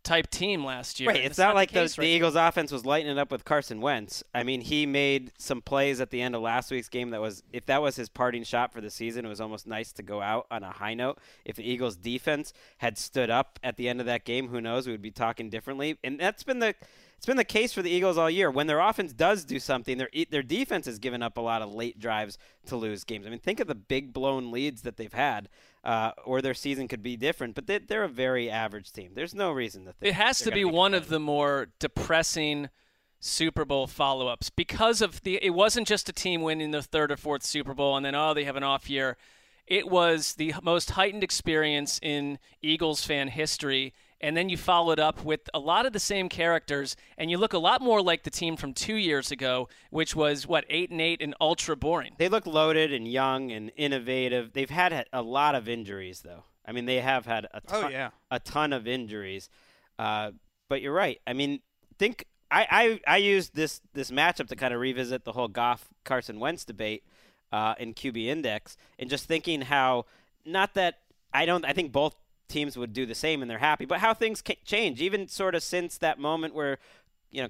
type team last year. Right, it's not like the Eagles' offense was lighting it up with Carson Wentz. I mean, he made some plays at the end of last week's game if that was his parting shot for the season, it was almost nice to go out on a high note. If the Eagles' defense had stood up at the end of that game, who knows, we would be talking differently. And that's been the case for the Eagles all year. When their offense does do something, their defense has given up a lot of late drives to lose games. I mean, think of the big blown leads that they've had, or their season could be different. But they're a very average team. There's no reason to think. It has to be one of the more depressing Super Bowl follow-ups because of it wasn't just a team winning their third or fourth Super Bowl and then, they have an off year. It was the most heightened experience in Eagles fan history. And then you follow it up with a lot of the same characters, and you look a lot more like the team from 2 years ago, which was, 8-8 and ultra boring. They look loaded and young and innovative. They've had a lot of injuries, though. I mean, they have had a ton of injuries. But you're right. I mean, think I used this matchup to kind of revisit the whole Goff-Carson Wentz debate in QB Index, and just thinking how I think both teams would do the same and they're happy, but how things change, even sort of since that moment where,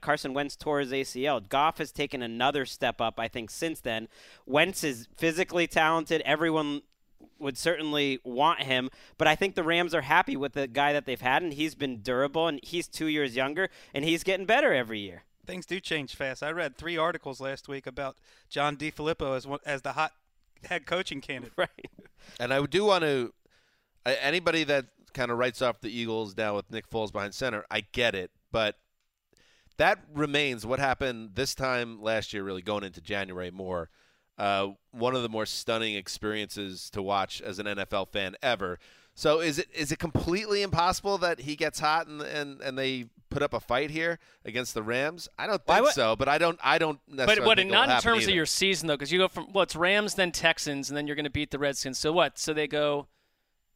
Carson Wentz tore his ACL. Goff has taken another step up, I think, since then. Wentz is physically talented. Everyone would certainly want him, but I think the Rams are happy with the guy that they've had, and he's been durable, and he's 2 years younger, and he's getting better every year. Things do change fast. I read 3 articles last week about John DeFilippo as the hot head coaching candidate. Right. And I do want to – anybody that kind of writes off the Eagles now with Nick Foles behind center, I get it. But that remains what happened this time last year, really going into January more. One of the more stunning experiences to watch as an NFL fan ever. So is it completely impossible that he gets hot and they put up a fight here against the Rams? I don't think so, but I don't necessarily. But not in terms of your season though, because you go from it's Rams, then Texans, and then you're going to beat the Redskins. So what? So they go.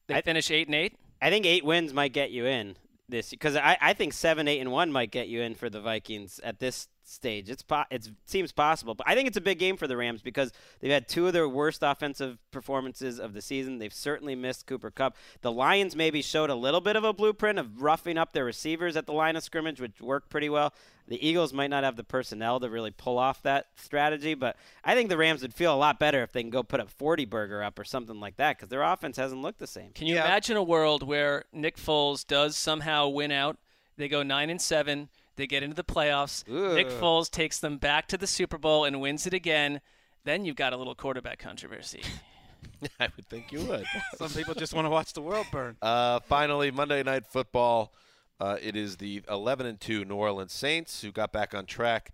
They finish 8-8? I think 8 wins might get you in this because I think 7-8-1 might get you in for the Vikings at this stage. It seems possible, but I think it's a big game for the Rams because they've had 2 of their worst offensive performances of the season. They've certainly missed Cooper Kupp. The Lions maybe showed a little bit of a blueprint of roughing up their receivers at the line of scrimmage, which worked pretty well. The Eagles might not have the personnel to really pull off that strategy, but I think the Rams would feel a lot better if they can go put a 40-burger up or something like that because their offense hasn't looked the same. Can you imagine a world where Nick Foles does somehow win out? They go 9-7. They get into the playoffs. Ooh. Nick Foles takes them back to the Super Bowl and wins it again. Then you've got a little quarterback controversy. I would think you would. Some people just want to watch the world burn. Finally, Monday Night Football. It is the 11-2 New Orleans Saints who got back on track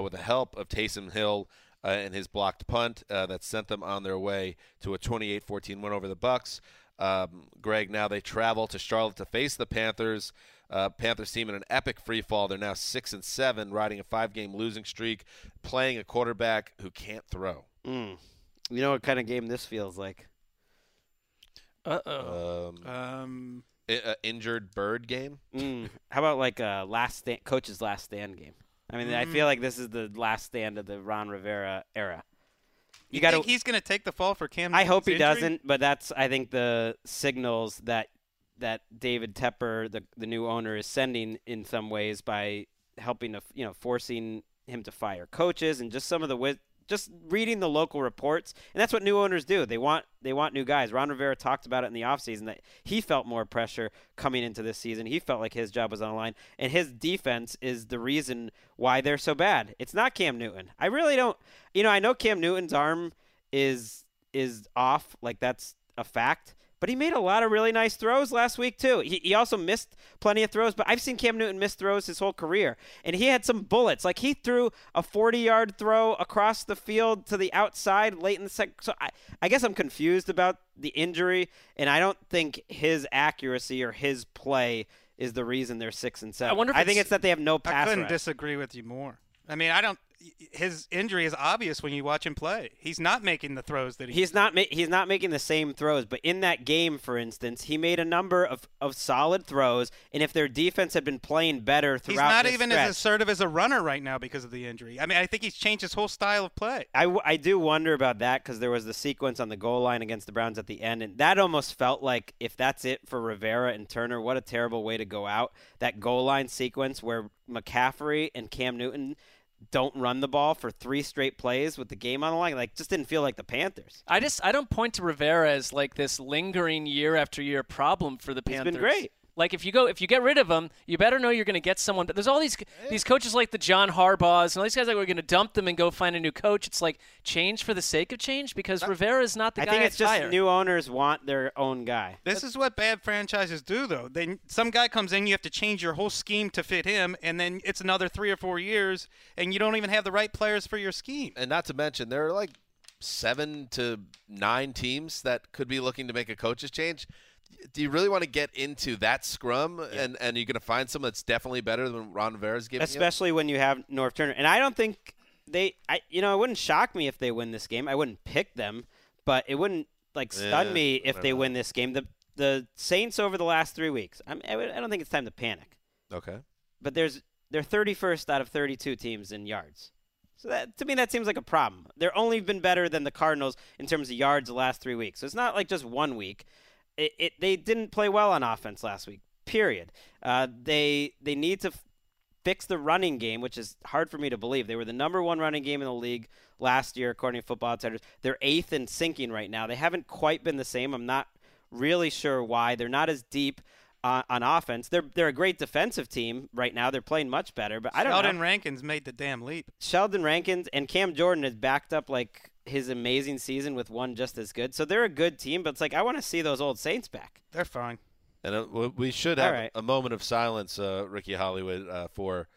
with the help of Taysom Hill and his blocked punt that sent them on their way to a 28-14 win over the Bucs. Greg, now they travel to Charlotte to face the Panthers. Panthers team in an epic free fall. They're now 6-7, riding a 5-game losing streak, playing a quarterback who can't throw. You know what kind of game this feels like? Injured bird game? How about like a last stand, coach's last stand game? I mean, I feel like this is the last stand of the Ron Rivera era. You think he's going to take the fall for Cam Newton's injury? Doesn't, but that's, I think, the signals that David Tepper, the new owner, is sending in some ways by helping to, forcing him to fire coaches and just some of the just reading the local reports. And that's what new owners do. They want new guys. Ron Rivera talked about it in the offseason that he felt more pressure coming into this season. He felt like his job was on the line, and his defense is the reason why they're so bad. It's not Cam Newton. I really don't – I know Cam Newton's arm is off. Like, that's a fact. But he made a lot of really nice throws last week, too. He also missed plenty of throws, but I've seen Cam Newton miss throws his whole career. And he had some bullets. Like, he threw a 40-yard throw across the field to the outside late in the second. So I guess I'm confused about the injury, and I don't think his accuracy or his play is the reason they're 6-7. I think it's that they have no pass rush. I couldn't disagree with you more. I mean, his injury is obvious when you watch him play. He's not making the throws that he's not making the same throws, but in that game, for instance, he made a number of solid throws, and if their defense had been playing better throughout the stretch. He's not even as assertive as a runner right now because of the injury. I mean, I think he's changed his whole style of play. I do wonder about that because there was the sequence on the goal line against the Browns at the end, and that almost felt like if that's it for Rivera and Turner, what a terrible way to go out. That goal line sequence where McCaffrey and Cam Newton – don't run the ball for 3 straight plays with the game on the line. Like, just didn't feel like the Panthers. I don't point to Rivera as like this lingering year after year problem for the Panthers. It's been great. Like, if you get rid of him, you better know you're going to get someone. There's all these coaches like the John Harbaughs and all these guys like we're going to dump them and go find a new coach. It's like change for the sake of change because Rivera is not the guy. I think it's just new owners want their own guy. This is what bad franchises do, though. Some guy comes in, you have to change your whole scheme to fit him, and then it's another 3 or 4 years, and you don't even have the right players for your scheme. And not to mention, there are like 7 to 9 teams that could be looking to make a coach's change. Do you really want to get into that scrum and you're going to find someone that's definitely better than Ron Rivera's giving especially when you have North Turner. And I don't think it wouldn't shock me if they win this game. I wouldn't pick them, but it wouldn't stun me if they win this game. The Saints over the last 3 weeks, I don't think it's time to panic. Okay. But they're 31st out of 32 teams in yards. So that, to me, that seems like a problem. They're only been better than the Cardinals in terms of yards the last 3 weeks. So it's not like just 1 week. They didn't play well on offense last week, period. They need to fix the running game, which is hard for me to believe. They were the #1 running game in the league last year, according to Football Outsiders. They're 8th in sinking right now. They haven't quite been the same. I'm not really sure why. They're not as deep on offense. They're a great defensive team right now. They're playing much better, but I don't know. Sheldon Rankins made the damn leap. Sheldon Rankins and Cam Jordan has backed up like – his amazing season with one just as good. So they're a good team, but it's like I want to see those old Saints back. They're fine. And we should have a moment of silence, Ricky Hollywood, for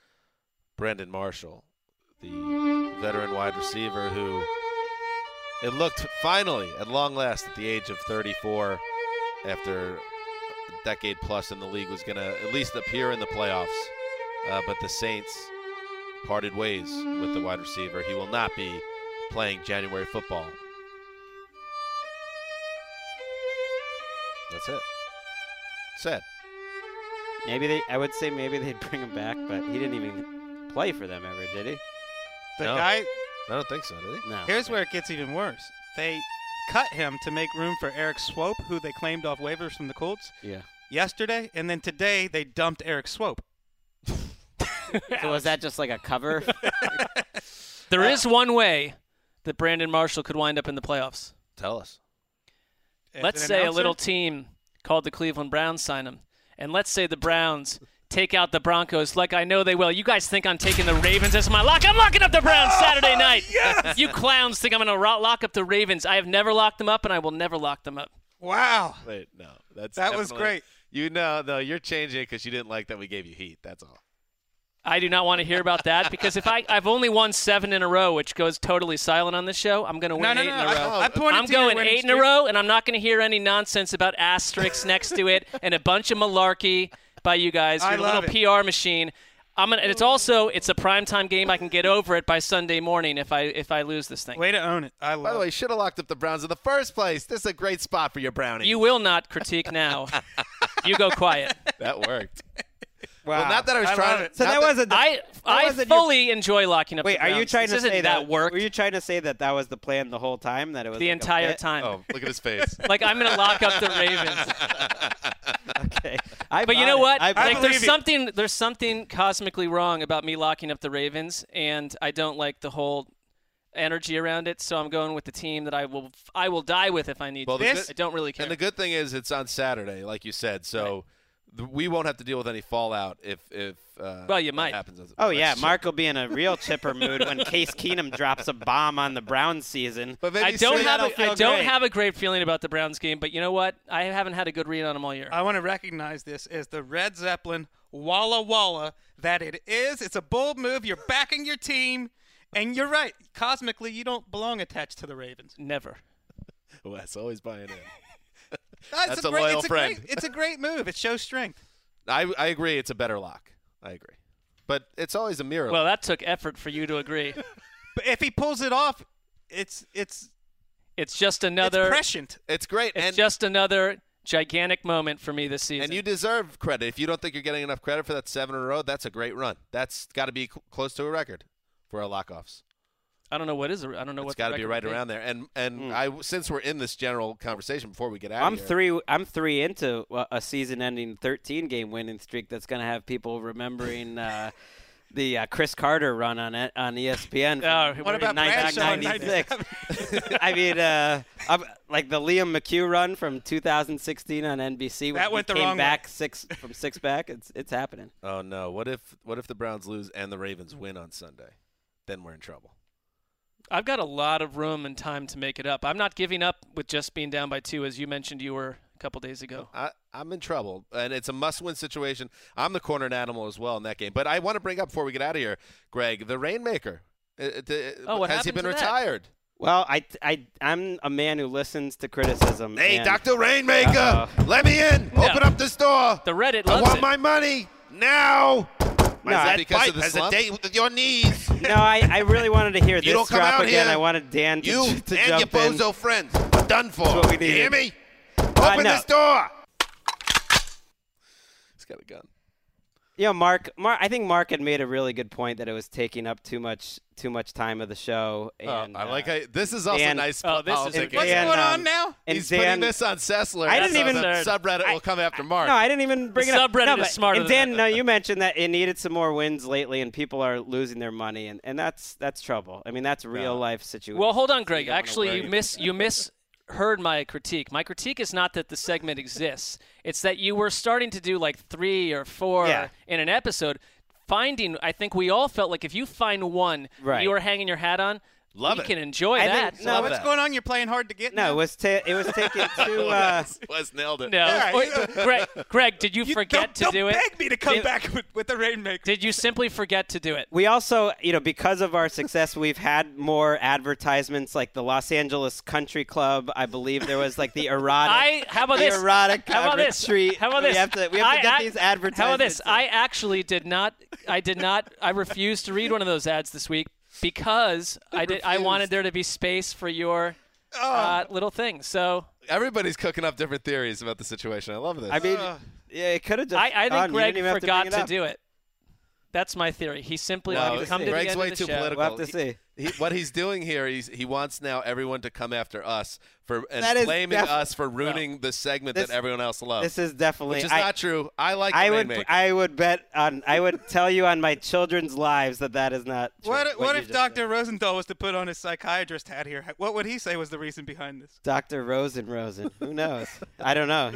Brandon Marshall, the veteran wide receiver who it looked finally, at long last, at the age of 34, after a decade plus in the league, was going to at least appear in the playoffs. But the Saints parted ways with the wide receiver. He will not be playing January football. That's it. Sad. Maybe they'd bring him back, but he didn't even play for them ever, did he? I don't think so, did he? No. Here's where it gets even worse. They cut him to make room for Eric Swope, who they claimed off waivers from the Colts. Yeah. Yesterday, and then today they dumped Eric Swope. So was that just like a cover? There is one way that Brandon Marshall could wind up in the playoffs. Tell us. Let's say a little team called the Cleveland Browns sign him, and let's say the Browns take out the Broncos like I know they will. You guys think I'm taking the Ravens as my lock? I'm locking up the Browns Saturday night. Yes! You clowns think I'm going to lock up the Ravens. I have never locked them up, and I will never lock them up. Wow. Wait, no. That was great. You know, though, you're changing because you didn't like that we gave you heat. That's all. I do not want to hear about that because if I've only won 7 in a row, which goes totally silent on this show, I'm going to win 8 in a row. I'm going 8 in a row, and I'm not going to hear any nonsense about asterisks next to it and a bunch of malarkey. by you guys. You're a little PR machine. It's a primetime game. I can get over it by Sunday morning if I lose this thing. Way to own it. By the way, should have locked up the Browns in the first place. This is a great spot for your Brownies. You will not critique now. You go quiet. That worked. Wow. Well, not that I was trying to. So that wasn't. I fully enjoy locking up. Wait, are you trying to say that worked? Were you trying to say that was the plan the whole time? That it was the entire time. Oh, look at his face. Like I'm gonna lock up the Ravens. Okay. But you know what? There's something cosmically wrong about me locking up the Ravens, and I don't like the whole energy around it. So I'm going with the team that I will die with if I need to. I don't really care. And the good thing is it's on Saturday, like you said. So we won't have to deal with any fallout if you might. Happens. Oh yeah, Mark will be in a real chipper mood when Case Keenum drops a bomb on the Browns season. But I don't have a great feeling about the Browns game, but you know what? I haven't had a good read on them all year. I want to recognize this as the Red Zeppelin Walla Walla that it is. It's a bold move. You're backing your team, and you're right. Cosmically, you don't belong attached to the Ravens. Never. Wes always buying in. That's a loyal friend. It's a great move. It shows strength. I agree. It's a better lock. I agree. But it's always a mirror. Well, that took effort for you to agree. But if he pulls it off, it's just another. It's prescient. It's great. It's just another gigantic moment for me this season. And you deserve credit. If you don't think you're getting enough credit for that 7 in a row, that's a great run. That's got to be close to a record for our lockoffs. I don't know what is it. I don't know what's got to be right around there. And I since we're in this general conversation before we get out of here. I'm three into a season-ending 13-game winning streak that's going to have people remembering the Chris Carter run on ESPN. What about 1996? I mean, like the Liam McHugh run from 2016 on NBC. That went the wrong way. Came back from six back. It's happening. Oh no! What if the Browns lose and the Ravens win on Sunday? Then we're in trouble. I've got a lot of room and time to make it up. I'm not giving up with just being down by 2, as you mentioned you were a couple days ago. I'm in trouble, and it's a must-win situation. I'm the cornered animal as well in that game. But I want to bring up, before we get out of here, Greg, the Rainmaker. Has he been retired? That? Well, I'm a man who listens to criticism. Hey, Dr. Rainmaker, let me in. No. Open up this door. The Reddit loves it. I want my money now. No, is that because of the slump? Your knees. No, I really wanted to hear this drop again. Here. I wanted Dan to jump in. You and your bozo friends are done for. You hear me? Open this door. He's got a gun. Yeah, Mark. I think Mark had made a really good point that it was taking up too much time of the show. And, I like how this is also Dan, nice. Oh, this is what's going on now? He's putting this on Sessler. I didn't even subreddit will come after Mark. No, I didn't even bring it up. Subreddit is smarter. And Dan, you mentioned that it needed some more wins lately, and people are losing their money, and that's trouble. I mean, that's real life situation. Well, hold on, Greg. Actually, you heard my critique. My critique is not that the segment exists. It's that you were starting to do like 3 or 4 in an episode. I think we all felt like if you find one you are hanging your hat on, you can enjoy that. What's going on? You're playing hard to get. No, it was taking too. Wes nailed it. No, right. Greg, did you forget to do it? Don't beg me to come back with the Rainmaker. Did you simply forget to do it? We also, because of our success, we've had more advertisements, like the Los Angeles Country Club. I believe there was like the erotic. How about this? We have to get these advertisements. How about this? I did not. I refused to read one of those ads this week. Because I wanted there to be space for your little thing. So everybody's cooking up different theories about the situation. I love this. I mean, it could have just. I think Greg forgot to do it. That's my theory. He simply come to the end of the show. Greg's way too political. We'll have to see. What he's doing here, he wants now everyone to come after us and blaming us for ruining the segment that everyone else loves. This is definitely not true. I like. I would tell you on my children's lives that is not true. What if Dr. Rosenthal was to put on his psychiatrist hat here? What would he say was the reason behind this? Dr. Rosen. Who knows? I don't know.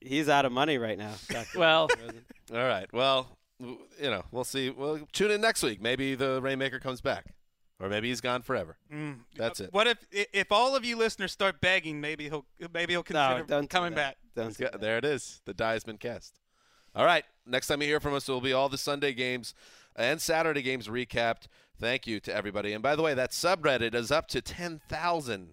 He's out of money right now. Dr. Rosen. All right. Well, we'll see. We'll tune in next week. Maybe the Rainmaker comes back. Or maybe he's gone forever. That's it. What if all of you listeners start begging? Maybe he'll consider coming back. There it is. The die has been cast. All right. Next time you hear from us, it will be all the Sunday games and Saturday games recapped. Thank you to everybody. And by the way, that subreddit is up to 10,000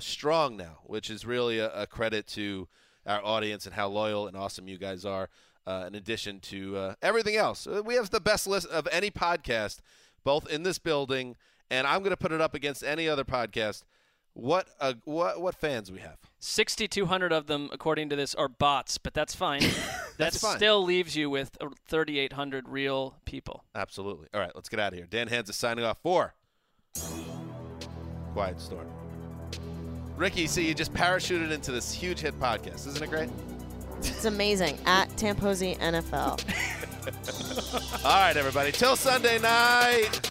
strong now, which is really a credit to our audience and how loyal and awesome you guys are. in addition to everything else. We have the best list of any podcast, both in this building, and I'm going to put it up against any other podcast. What fans we have. 6,200 of them, according to this, are bots, but that's fine. That's fine. Still leaves you with 3,800 real people. Absolutely. All right, let's get out of here. Dan Hans is signing off for Quiet Storm. Ricky, so you just parachuted into this huge hit podcast. Isn't it great? It's amazing. At Tamposi NFL. All right, everybody. Till Sunday night.